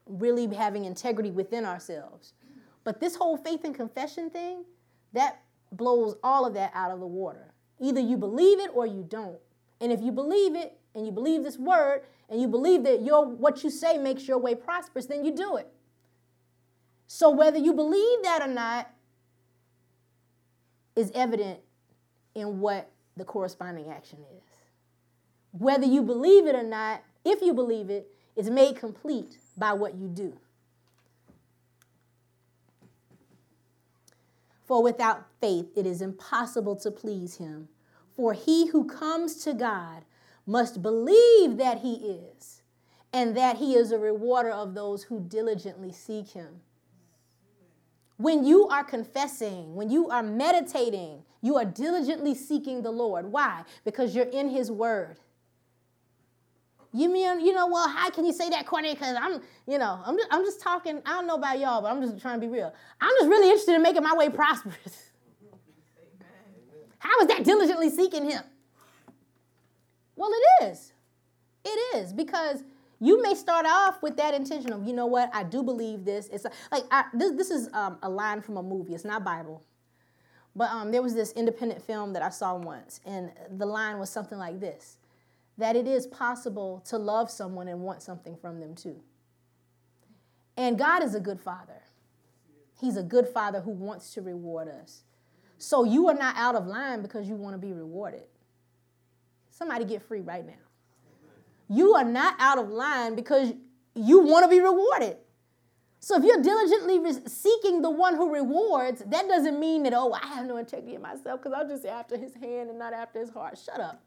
really having integrity within ourselves. But this whole faith and confession thing, that blows all of that out of the water. Either you believe it or you don't. And if you believe it, and you believe this word, and you believe that what you say makes your way prosperous, then you do it. So whether you believe that or not is evident in what the corresponding action is. Whether you believe it or not, if you believe it, it's made complete by what you do. For without faith, it is impossible to please him. For he who comes to God must believe that he is, and that he is a rewarder of those who diligently seek him. When you are confessing, when you are meditating, you are diligently seeking the Lord. Why? Because you're in his word. You mean, well, how can you say that, Courtney? Because I'm just talking, I don't know about y'all, but I'm just trying to be real. I'm just really interested in making my way prosperous. How is that diligently seeking him? Well, it is. It is, because you may start off with that intention of, you know what, I do believe this. It's like this is a line from a movie. It's not Bible. But there was this independent film that I saw once, and the line was something like this, that it is possible to love someone and want something from them too. And God is a good father. He's a good father who wants to reward us. So you are not out of line because you want to be rewarded. Somebody get free right now. You are not out of line because you want to be rewarded. So if you're diligently seeking the one who rewards, that doesn't mean that, oh, I have no integrity in myself because I'm just after his hand and not after his heart. Shut up.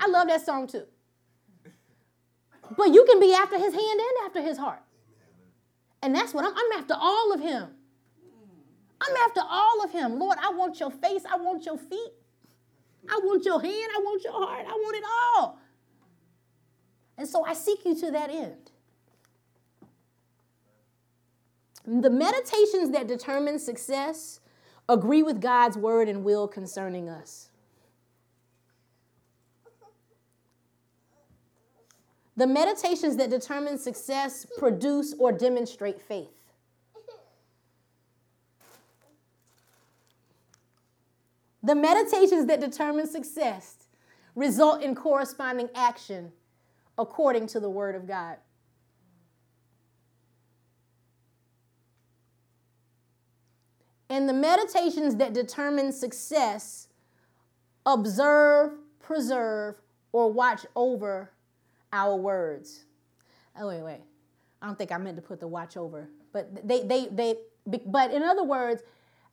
I love that song too. But you can be after his hand and after his heart. And that's what I'm after all of him. I'm after all of him. Lord, I want your face. I want your feet. I want your hand. I want your heart. I want it all. And so I seek you to that end. The meditations that determine success agree with God's word and will concerning us. The meditations that determine success produce or demonstrate faith. The meditations that determine success result in corresponding action according to the word of God. And the meditations that determine success observe, preserve, or watch over our words. Oh, wait. I don't think I meant to put the watch over, but but in other words,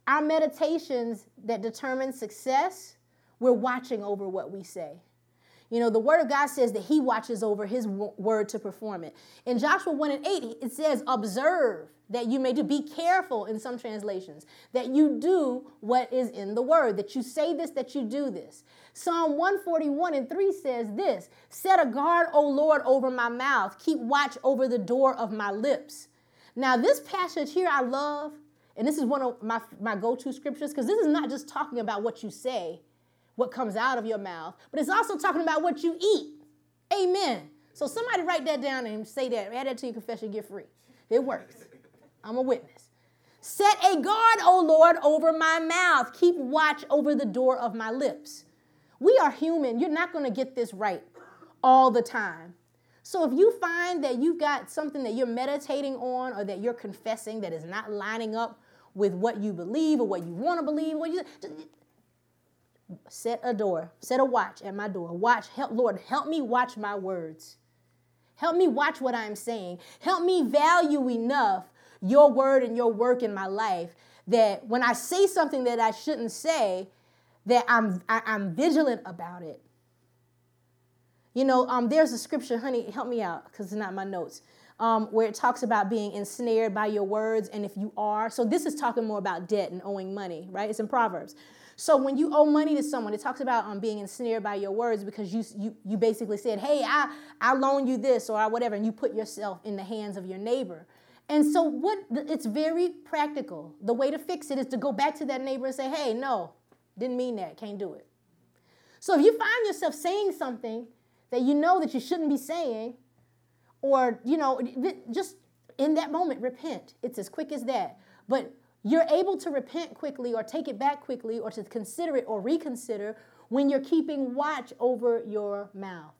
our meditations that determine success, we're watching over what we say. You know, the word of God says that he watches over his word to perform it. In Joshua 1:8, it says, observe that you may do. Be careful in some translations, that you do what is in the word, that you say this, that you do this. Psalm 141:3 says this, set a guard, O Lord, over my mouth. Keep watch over the door of my lips. Now, this passage here I love, and this is one of my go-to scriptures, because this is not just talking about what you say, what comes out of your mouth, but it's also talking about what you eat. Amen. So somebody write that down and say that. Add that to your confession, get free. It works. I'm a witness. Set a guard, O Lord, over my mouth. Keep watch over the door of my lips. We are human. You're not going to get this right all the time. So if you find that you've got something that you're meditating on or that you're confessing that is not lining up with what you believe or what you want to believe, set a door, set a watch at my door. Watch, help, Lord, help me watch my words. Help me watch what I'm saying. Help me value enough your word and your work in my life that when I say something that I shouldn't say, that I'm vigilant about it. You know, there's a scripture, honey, help me out because it's not my notes, where it talks about being ensnared by your words. And if you are, so this is talking more about debt and owing money, right? It's in Proverbs. So when you owe money to someone, it talks about being ensnared by your words because you basically said, hey, I loan you this or whatever, and you put yourself in the hands of your neighbor. And so it's very practical. The way to fix it is to go back to that neighbor and say, hey, no, didn't mean that, can't do it. So if you find yourself saying something that you know that you shouldn't be saying, or, you know, just in that moment, repent. It's as quick as that. But you're able to repent quickly or take it back quickly or to consider it or reconsider when you're keeping watch over your mouth.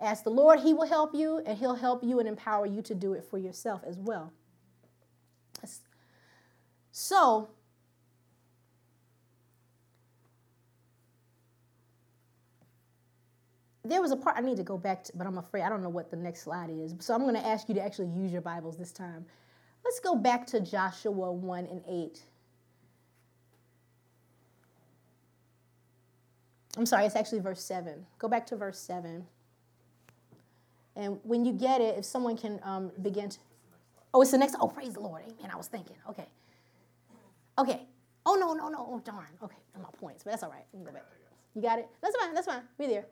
Ask the Lord, he will help you, and he'll help you and empower you to do it for yourself as well. So, there was a part I need to go back to, but I'm afraid I don't know what the next slide is. So I'm going to ask you to actually use your Bibles this time. Let's go back to Joshua 1:8. I'm sorry, it's actually verse 7. Go back to verse 7. And when you get it, if someone can begin to... Oh, it's the next... Oh, praise the Lord. Amen. I was thinking. Okay. Okay. Oh, no. Oh, darn. Okay. My points, but that's all right. We can go back. You got it? That's fine. We're there.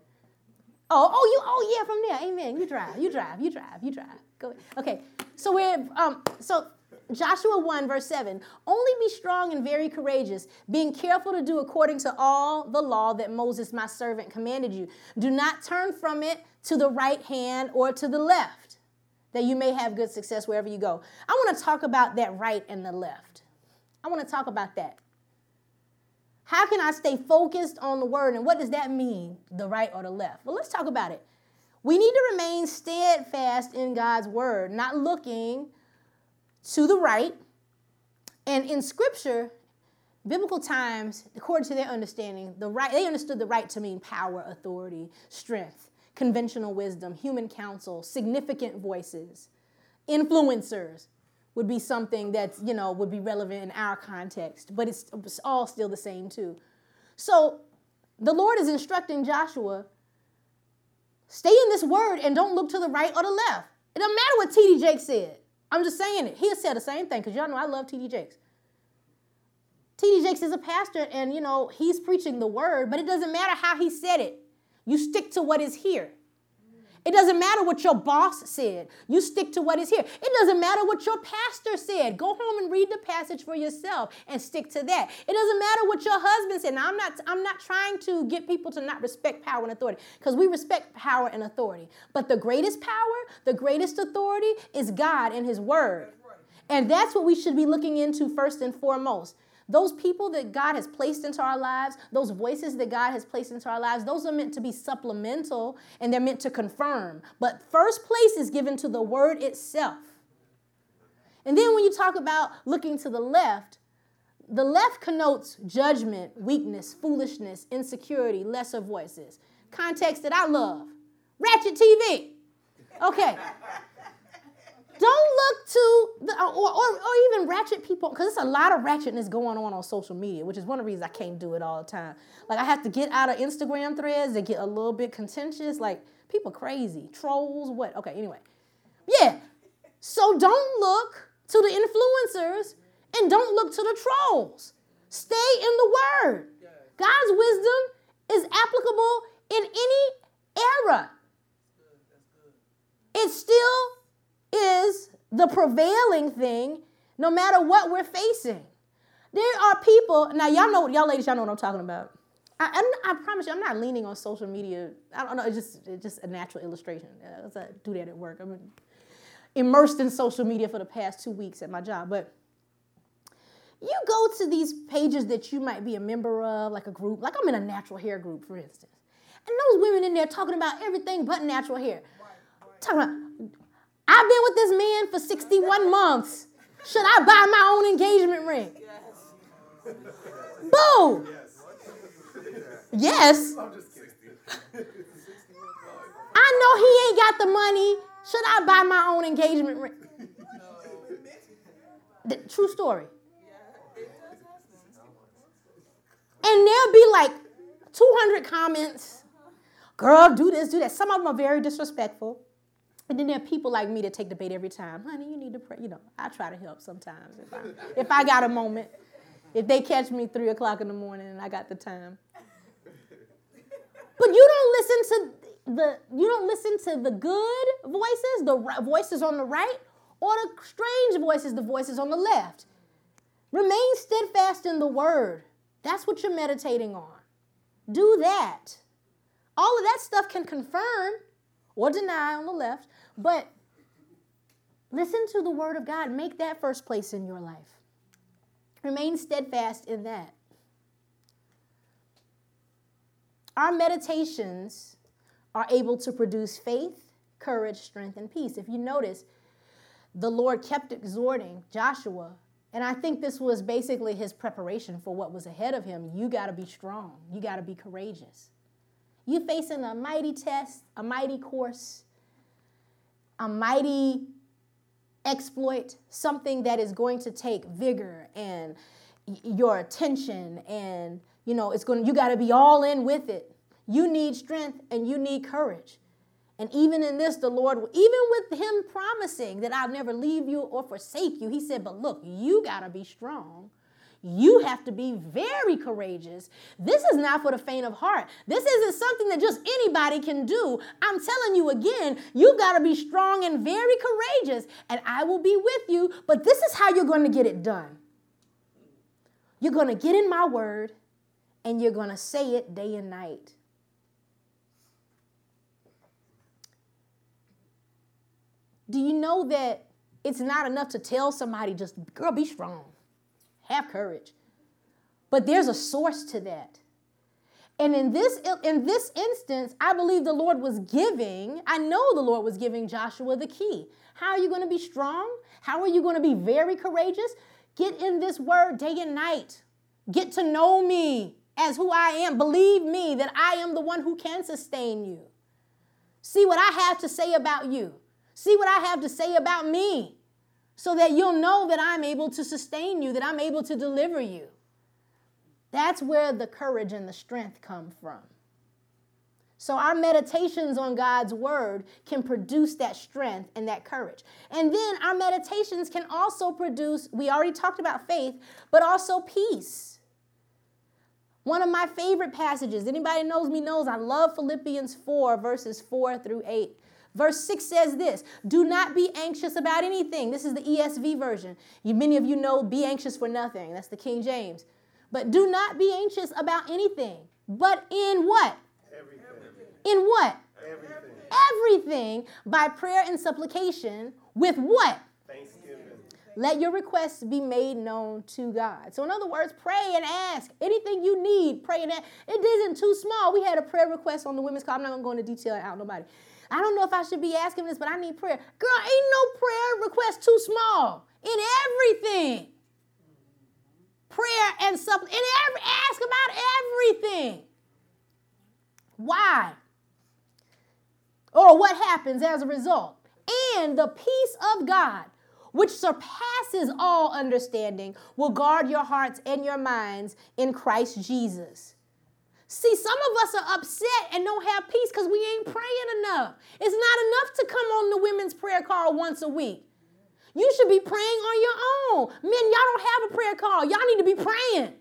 Oh, yeah, from there. Amen. You drive. Go ahead. Okay. So we're... So Joshua 1, verse 7. Only be strong and very courageous, being careful to do according to all the law that Moses, my servant, commanded you. Do not turn from it to the right hand or to the left, that you may have good success wherever you go. I want to talk about that right and the left. I want to talk about that. How can I stay focused on the word, and what does that mean, the right or the left? Well, let's talk about it. We need to remain steadfast in God's word, not looking to the right. And in scripture, biblical times, according to their understanding, the right, they understood the right to mean power, authority, strength, conventional wisdom, human counsel, significant voices. Influencers would be something that's, you know, would be relevant in our context, but it's all still the same too. So the Lord is instructing Joshua, stay in this word and don't look to the right or the left. It doesn't matter what T.D. Jakes said. I'm just saying it. He'll say the same thing because y'all know I love T.D. Jakes. T.D. Jakes is a pastor and, you know, he's preaching the word, but it doesn't matter how he said it. You stick to what is here. It doesn't matter what your boss said. You stick to what is here. It doesn't matter what your pastor said. Go home and read the passage for yourself and stick to that. It doesn't matter what your husband said. Now, I'm not trying to get people to not respect power and authority because we respect power and authority. But the greatest power, the greatest authority is God and his word. And that's what we should be looking into first and foremost. Those people that God has placed into our lives, those voices that God has placed into our lives, those are meant to be supplemental and they're meant to confirm. But first place is given to the word itself. And then when you talk about looking to the left connotes judgment, weakness, foolishness, insecurity, lesser voices. Context that I love. Ratchet TV. Okay. Don't look to, or even ratchet people, because there's a lot of ratchetness going on social media, which is one of the reasons I can't do it all the time. Like, I have to get out of Instagram threads that get a little bit contentious. Like, people crazy. Trolls, what? Okay, anyway. Yeah. So don't look to the influencers and don't look to the trolls. Stay in the Word. God's wisdom is applicable in any era. It still is the prevailing thing, no matter what we're facing. There are people, now y'all know, y'all ladies, y'all know what I'm talking about. I promise you, I'm not leaning on social media. I don't know, it's just a natural illustration. I do that at work. I'm immersed in social media for the past 2 weeks at my job, but you go to these pages that you might be a member of, like a group, like I'm in a natural hair group, for instance, and those women in there talking about everything but natural hair. Talking about, I've been with this man for 61 months. Should I buy my own engagement ring? Yes. Boo! Yes. I know he ain't got the money. Should I buy my own engagement ring? No. True story. And there'll be like 200 comments. Girl, do this, do that. Some of them are very disrespectful. And then there are people like me that take the bait every time. Honey, you need to pray. You know, I try to help sometimes if I got a moment. If they catch me 3 o'clock in the morning and I got the time. But you don't listen to the good voices, the voices on the right, or the strange voices, the voices on the left. Remain steadfast in the Word. That's what you're meditating on. Do that. All of that stuff can confirm or deny on the left, but listen to the Word of God. Make that first place in your life. Remain steadfast in that. Our meditations are able to produce faith, courage, strength, and peace. If you notice, the Lord kept exhorting Joshua, and I think this was basically his preparation for what was ahead of him. You got to be strong. You got to be courageous. You're facing a mighty test, a mighty course, a mighty exploit, something that is going to take vigor and your attention, and you got to be all in with it. You need strength and you need courage. And even in this, the Lord, even with him promising that I'll never leave you or forsake you, he said, but look, you got to be strong. You have to be very courageous. This is not for the faint of heart. This isn't something that just anybody can do. I'm telling you again, you've got to be strong and very courageous, and I will be with you, but this is how you're going to get it done. You're going to get in my Word, and you're going to say it day and night. Do you know that it's not enough to tell somebody just, girl, be strong, have courage? But there's a source to that. And in this instance, I believe the Lord was giving, I know the Lord was giving Joshua the key. How are you going to be strong? How are you going to be very courageous? Get in this Word day and night. Get to know me as who I am. Believe me that I am the one who can sustain you. See what I have to say about you. See what I have to say about me, so that you'll know that I'm able to sustain you, that I'm able to deliver you. That's where the courage and the strength come from. So our meditations on God's Word can produce that strength and that courage. And then our meditations can also produce, we already talked about faith, but also peace. One of my favorite passages, anybody who knows me knows I love Philippians 4, verses 4 through 8. Verse 6 says this, do not be anxious about anything. This is the ESV version. Many of you know, be anxious for nothing. That's the King James. But do not be anxious about anything. But in what? Everything. In what? Everything. Everything by prayer and supplication with what? Thanksgiving. Let your requests be made known to God. So in other words, pray and ask. Anything you need, pray and ask. It isn't too small. We had a prayer request on the women's call. I'm not going to go into detail out nobody. I don't know if I should be asking this, but I need prayer. Girl, ain't no prayer request too small. In everything. Prayer and supplication. Ask about everything. Why? Or what happens as a result. And the peace of God, which surpasses all understanding, will guard your hearts and your minds in Christ Jesus. See, some of us are upset and don't have peace because we ain't praying enough. It's not enough to come on the women's prayer call once a week. You should be praying on your own. Men, y'all don't have a prayer call. Y'all need to be praying.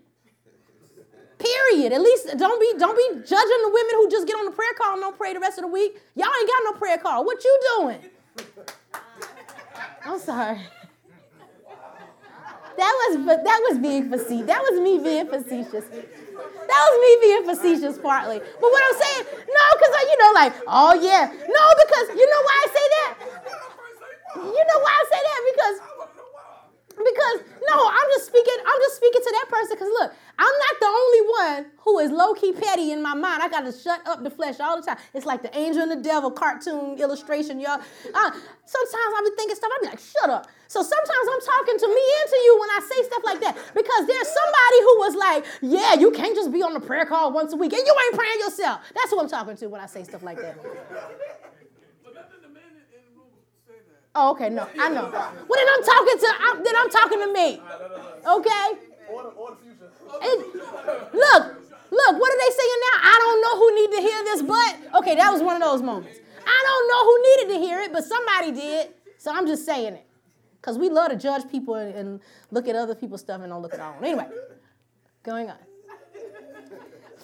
Period. At least don't be judging the women who just get on the prayer call and don't pray the rest of the week. Y'all ain't got no prayer call. What you doing? I'm sorry. That was being facetious. That was me being facetious. That was me being facetious partly. But what I'm saying, no, because oh yeah. No, because you know why I say that? You know why I say that? Because I'm just speaking to that person. Because look, I'm not the only one who is low-key petty in my mind. I got to shut up the flesh all the time. It's like the angel and the devil cartoon illustration, y'all. Sometimes I be thinking stuff. I be like, shut up. So sometimes I'm talking to me and to you when I say stuff like that. Because there's somebody who was like, yeah, you can't just be on the prayer call once a week. And you ain't praying yourself. That's who I'm talking to when I say stuff like that. Oh, okay, no, I know. Well, then I'm talking to me, okay? Look, what are they saying now? I don't know who needed to hear this, but, okay, that was one of those moments. I don't know who needed to hear it, but somebody did, so I'm just saying it. Because we love to judge people and look at other people's stuff and don't look at our own. Anyway, going on.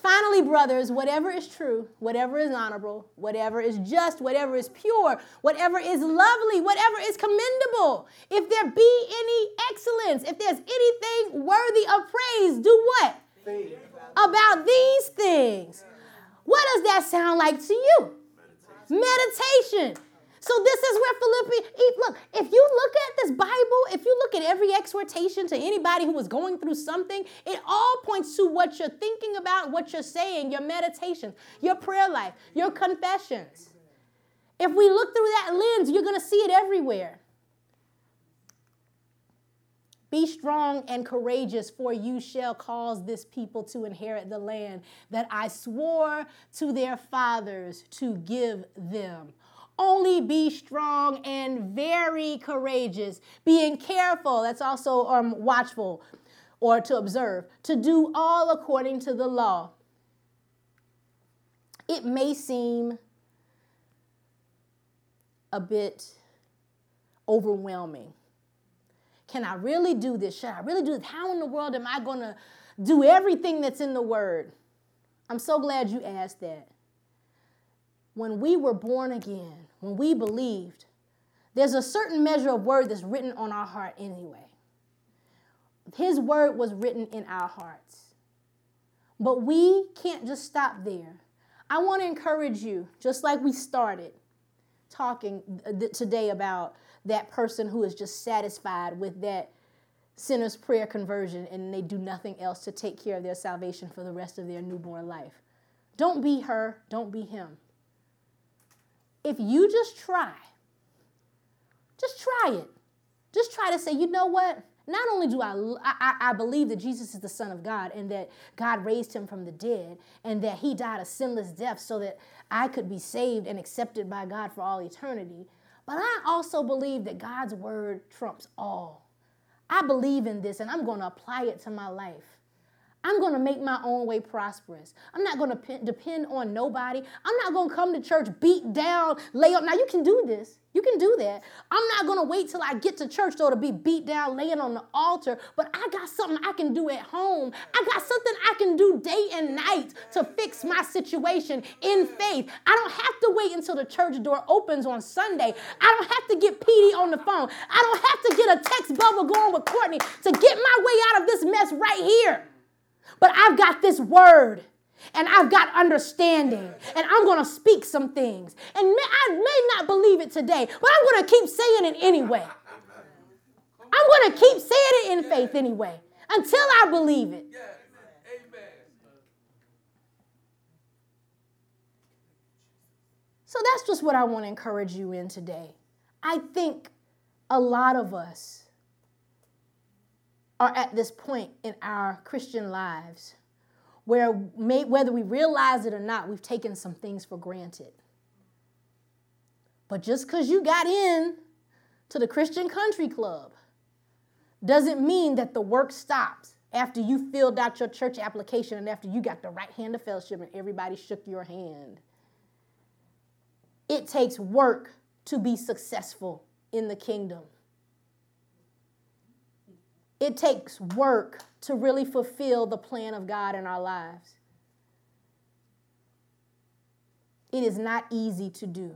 Finally, brothers, whatever is true, whatever is honorable, whatever is just, whatever is pure, whatever is lovely, whatever is commendable, if there be any excellence, if there's anything worthy of praise, do what? Think about these things. What does that sound like to you? Meditation. So this is where Philippians, look, if you look at this Bible, if you look at every exhortation to anybody who was going through something, it all points to what you're thinking about, what you're saying, your meditations, your prayer life, your confessions. If we look through that lens, you're going to see it everywhere. Be strong and courageous, for you shall cause this people to inherit the land that I swore to their fathers to give them. Only be strong and very courageous, being careful, that's also watchful, or to observe, to do all according to the law. It may seem a bit overwhelming. Can I really do this? Should I really do this? How in the world am I going to do everything that's in the Word? I'm so glad you asked that. When we were born again, when we believed, there's a certain measure of word that's written on our heart anyway. His word was written in our hearts. But we can't just stop there. I want to encourage you, just like we started talking today about that person who is just satisfied with that sinner's prayer conversion and they do nothing else to take care of their salvation for the rest of their newborn life. Don't be her, don't be him. If you just try it. Just try to say, you know what? Not only do I believe that Jesus is the Son of God and that God raised him from the dead and that he died a sinless death so that I could be saved and accepted by God for all eternity, but I also believe that God's word trumps all. I believe in this and I'm going to apply it to my life. I'm going to make my own way prosperous. I'm not going to depend on nobody. I'm not going to come to church, beat down, lay up. Now, you can do this. You can do that. I'm not going to wait till I get to church, though, to be beat down, laying on the altar. But I got something I can do at home. I got something I can do day and night to fix my situation in faith. I don't have to wait until the church door opens on Sunday. I don't have to get Petey on the phone. I don't have to get a text bubble going with Courtney to get my way out of this mess right here. But I've got this word, and I've got understanding, and I'm going to speak some things. And I may not believe it today, but I'm going to keep saying it anyway. I'm going to keep saying it in faith anyway until I believe it. So that's just what I want to encourage you in today. I think a lot of us are at this point in our Christian lives where whether we realize it or not, we've taken some things for granted. But just because you got in to the Christian Country Club doesn't mean that the work stops after you filled out your church application and after you got the right hand of fellowship and everybody shook your hand. It takes work to be successful in the kingdom. It takes work to really fulfill the plan of God in our lives. It is not easy to do.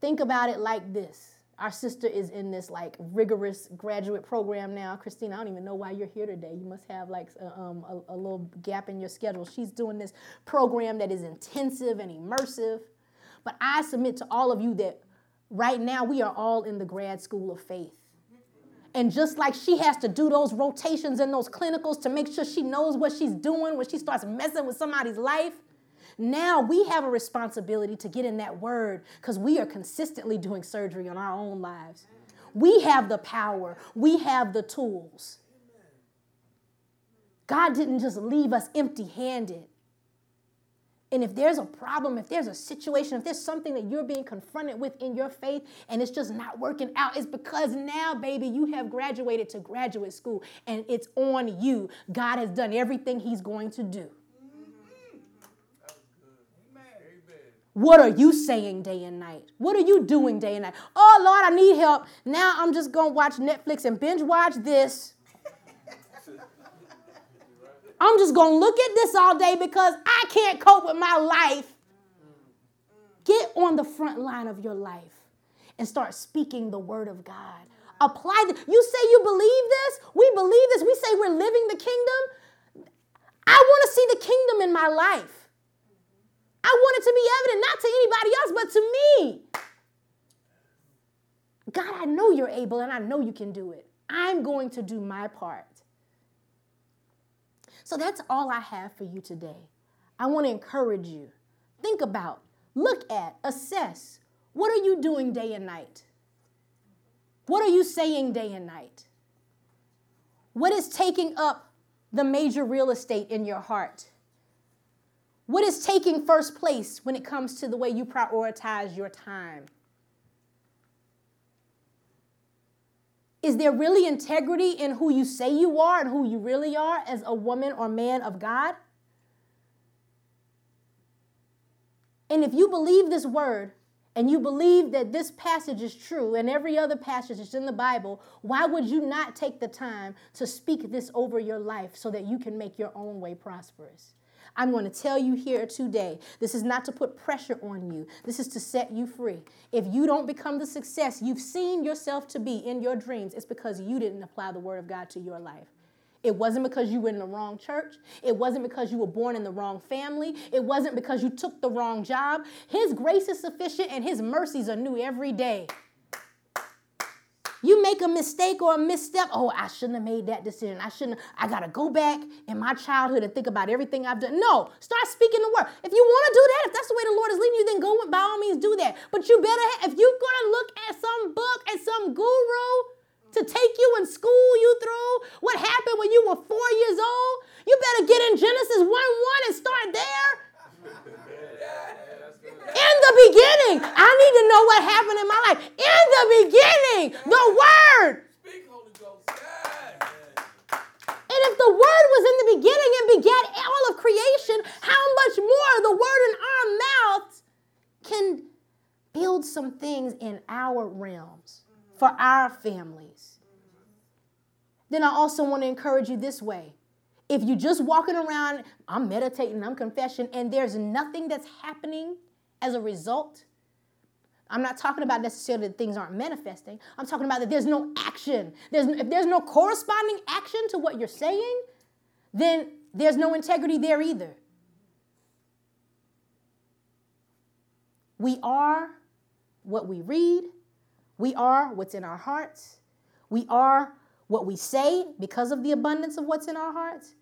Think about it like this. Our sister is in this like rigorous graduate program now. Christina, I don't even know why you're here today. You must have like a little gap in your schedule. She's doing this program that is intensive and immersive. But I submit to all of you that right now we are all in the grad school of faith. And just like she has to do those rotations and those clinicals to make sure she knows what she's doing when she starts messing with somebody's life, now we have a responsibility to get in that word because we are consistently doing surgery on our own lives. We have the power. We have the tools. God didn't just leave us empty-handed. And if there's a problem, if there's a situation, if there's something that you're being confronted with in your faith and it's just not working out, it's because now, baby, you have graduated to graduate school and it's on you. God has done everything he's going to do. What are you saying day and night? What are you doing day and night? Oh, Lord, I need help. Now I'm just going to watch Netflix and binge watch this. I'm just going to look at this all day because I can't cope with my life. Get on the front line of your life and start speaking the word of God. Apply it. You say you believe this. We believe this. We say we're living the kingdom. I want to see the kingdom in my life. I want it to be evident, not to anybody else, but to me. God, I know you're able and I know you can do it. I'm going to do my part. So that's all I have for you today. I want to encourage you. Think about, look at, assess. What are you doing day and night? What are you saying day and night? What is taking up the major real estate in your heart? What is taking first place when it comes to the way you prioritize your time? Is there really integrity in who you say you are and who you really are as a woman or man of God? And if you believe this word and you believe that this passage is true and every other passage is in the Bible, why would you not take the time to speak this over your life so that you can make your own way prosperous? I'm going to tell you here today, this is not to put pressure on you. This is to set you free. If you don't become the success you've seen yourself to be in your dreams, it's because you didn't apply the word of God to your life. It wasn't because you were in the wrong church. It wasn't because you were born in the wrong family. It wasn't because you took the wrong job. His grace is sufficient and his mercies are new every day. You make a mistake or a misstep. Oh, I shouldn't have made that decision. I got to go back in my childhood and think about everything I've done. No, start speaking the word. If you want to do that, if that's the way the Lord is leading you, then go by all means do that. But you better, if you're going to look at some book and some guru to take you and school you through what happened when you were 4 years old, you better get in Genesis 1:1 and start there. In the beginning, I need to know what happened in my life. In the beginning, the word. Speak, Holy Ghost. And if the word was in the beginning and begat all of creation, how much more the word in our mouths can build some things in our realms for our families. Then I also want to encourage you this way. If you're just walking around, I'm meditating, I'm confessing, and there's nothing that's happening as a result, I'm not talking about necessarily that things aren't manifesting. I'm talking about that there's no action. If there's no corresponding action to what you're saying, then there's no integrity there either. We are what we read. We are what's in our hearts. We are what we say because of the abundance of what's in our hearts.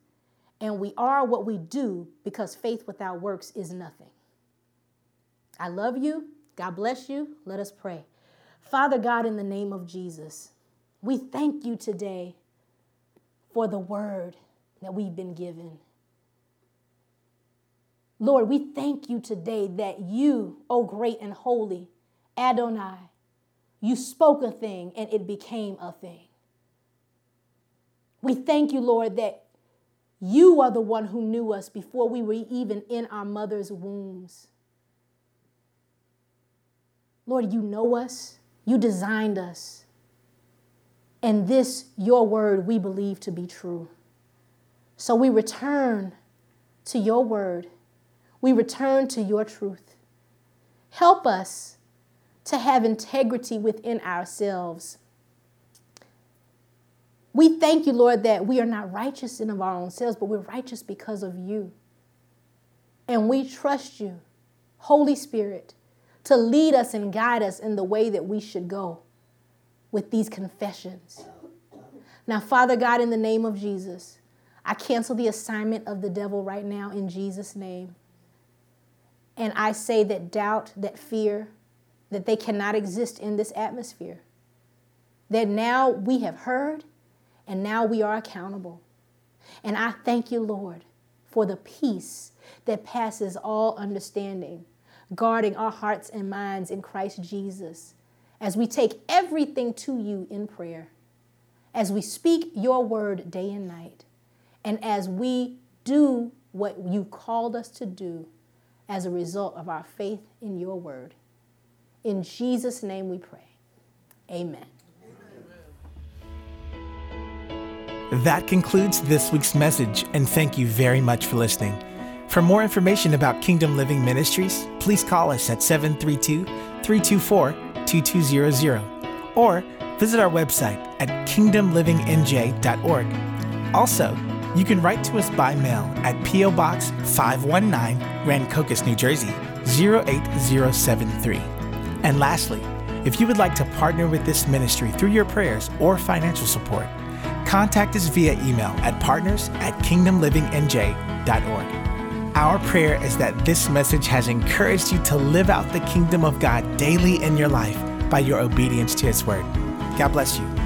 And we are what we do because faith without works is nothing. I love you. God bless you. Let us pray. Father God, in the name of Jesus, we thank you today for the word that we've been given. Lord, we thank you today that you, O great and holy Adonai, You spoke a thing and it became a thing. We thank you, Lord, that you are the one who knew us before we were even in our mother's wombs. Lord, you know us. You designed us. And this, your word, we believe to be true. So we return to your word. We return to your truth. Help us to have integrity within ourselves. We thank you, Lord, that we are not righteous in of our own selves, but we're righteous because of you. And we trust you, Holy Spirit, to lead us and guide us in the way that we should go with these confessions. Now, Father God, in the name of Jesus, I cancel the assignment of the devil right now in Jesus' name. And I say that doubt, that fear, that they cannot exist in this atmosphere. That now we have heard and now we are accountable. And I thank you, Lord, for the peace that passes all understanding, guarding our hearts and minds in Christ Jesus, as we take everything to you in prayer, as we speak your word day and night, and as we do what you called us to do as a result of our faith in your word. In Jesus' name we pray. Amen. That concludes this week's message, and thank you very much for listening. For more information about Kingdom Living Ministries, please call us at 732-324-2200 or visit our website at kingdomlivingnj.org. Also, you can write to us by mail at P.O. Box 519, Rancocas, New Jersey, 08073. And lastly, if you would like to partner with this ministry through your prayers or financial support, contact us via email at partners@kingdomlivingnj.org. Our prayer is that this message has encouraged you to live out the kingdom of God daily in your life by your obedience to His word. God bless you.